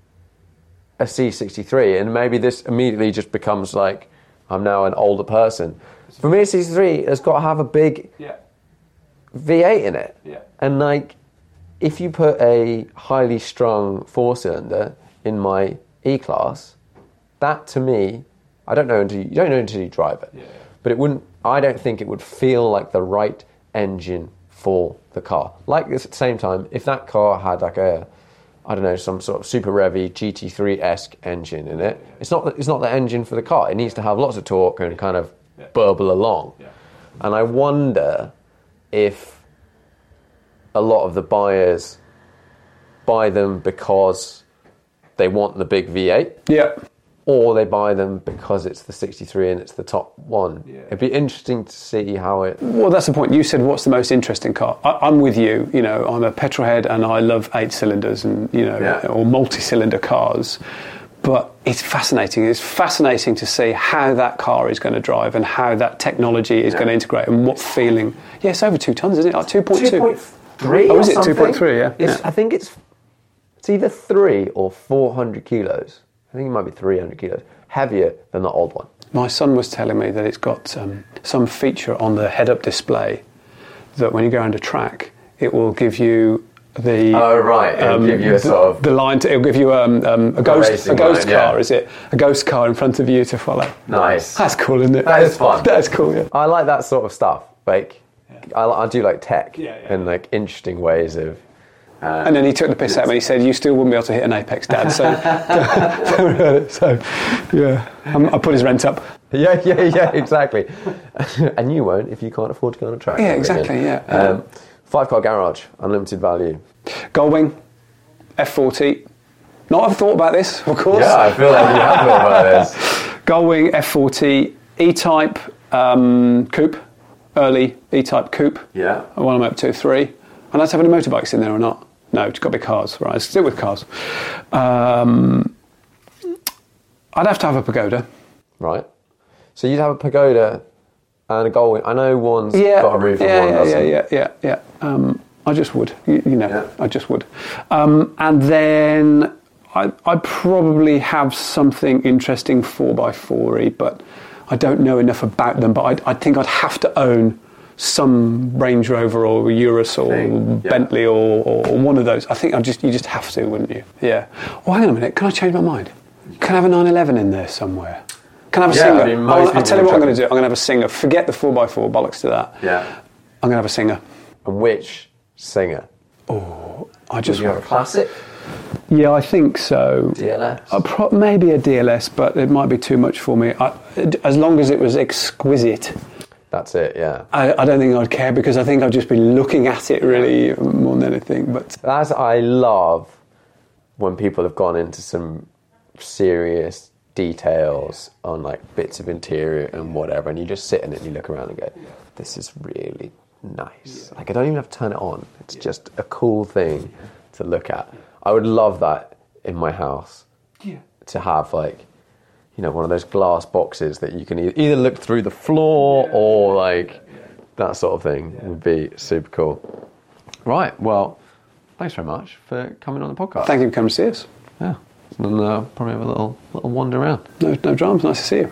a C sixty-three, and maybe this immediately just becomes like, I'm now an older person. For me, a C sixty-three has got to have a big yeah. V eight in it. Yeah. And, like, if you put a highly strung four-cylinder in my E-Class, that, to me, I don't know until you, you don't know until you drive it. Yeah. But it wouldn't, I don't think it would feel like the right engine for the car. Like, this at the same time, if that car had, like, a... I don't know, some sort of super revvy G T three-esque engine in it. It's not the, it's not the engine for the car. It needs to have lots of torque and kind of yeah. burble along. Yeah. And I wonder if a lot of the buyers buy them because they want the big V eight. Yeah. Or they buy them because it's the sixty-three and it's the top one. Yeah. It'd be interesting to see how it... Well, that's the point. You said, what's the most interesting car? I, I'm with you. You know, I'm a petrolhead and I love eight cylinders and, you know, yeah. or multi-cylinder cars. But it's fascinating. It's fascinating to see how that car is going to drive and how that technology is yeah. going to integrate and what feeling... Yeah, it's over two tonnes, isn't it? Like two point two. two point three Oh, is it two point three, yeah. yeah. I think it's it's either three or four hundred kilos. I think it might be three hundred kilos, heavier than the old one. My son was telling me that it's got um, some feature on the head-up display that when you go under track, it will give you the... Oh, right, it'll um, give you a sort of... The line, to, it'll give you um, um, a ghost, a a ghost line, car, yeah. is it? A ghost car in front of you to follow. Nice. That's cool, isn't it? That is fun. That is cool, yeah. I like that sort of stuff. Like, yeah. I, I do like tech yeah, yeah. and like interesting ways of... Uh, and then he took the piss out of me and he said, you still wouldn't be able to hit an apex, Dad. So, so yeah, I'm, I put his rent up. Yeah, yeah, yeah, exactly. And you won't if you can't afford to go on a track. Yeah, exactly, yeah. Um, five-car garage, unlimited value. Goldwing, F forty. Not have thought about this, of course. Yeah, I feel like you have thought about this. Goldwing, F forty, E-type um, coupe, early E-type coupe. Yeah. One I'm up to, three. And that's having a motorbikes in there or not. No, it's got to be cars, right? Still with cars. Um, I'd have to have a Pagoda. Right. So you'd have a Pagoda and a Goldwing. I know one's yeah, got a roof yeah, and one doesn't. Yeah, yeah, yeah, yeah, yeah. Um, I just would, you, you know, yeah. I just would. Um, and then I, I'd probably have something interesting four by four-y, but I don't know enough about them. But I, I think I'd have to own some Range Rover or Urus or Thing. Bentley yeah. or, or one of those. I think I just you just have to, wouldn't you? Yeah. Oh, hang on a minute. Can I change my mind? Can I have a nine eleven in there somewhere? Can I have a yeah, Singer? I mean, I'll, I'll tell you what I'm going to do. I'm going to have a Singer. Forget the four by four, bollocks to that. Yeah. I'm going to have a Singer. And which Singer? Oh, I just... Would you want have a classic? Yeah, I think so. D L S? A pro- maybe a D L S, but it might be too much for me. I, as long as it was exquisite... That's it, yeah. I, I don't think I'd care because I think I'd just be looking at it really more than anything. But that's I love when people have gone into some serious details on like bits of interior and whatever, and you just sit in it and you look around and go, "This is really nice." Yeah. Like I don't even have to turn it on; it's yeah. just a cool thing yeah. to look at. Yeah. I would love that in my house yeah. to have like. You know, one of those glass boxes that you can either look through the floor yeah, or like yeah, yeah. that sort of thing yeah. would be super cool. Right, well, thanks very much for coming on the podcast. Thank you for coming to see us. Yeah. and uh, probably have a little little wander around. No, no dramas. Nice to see you.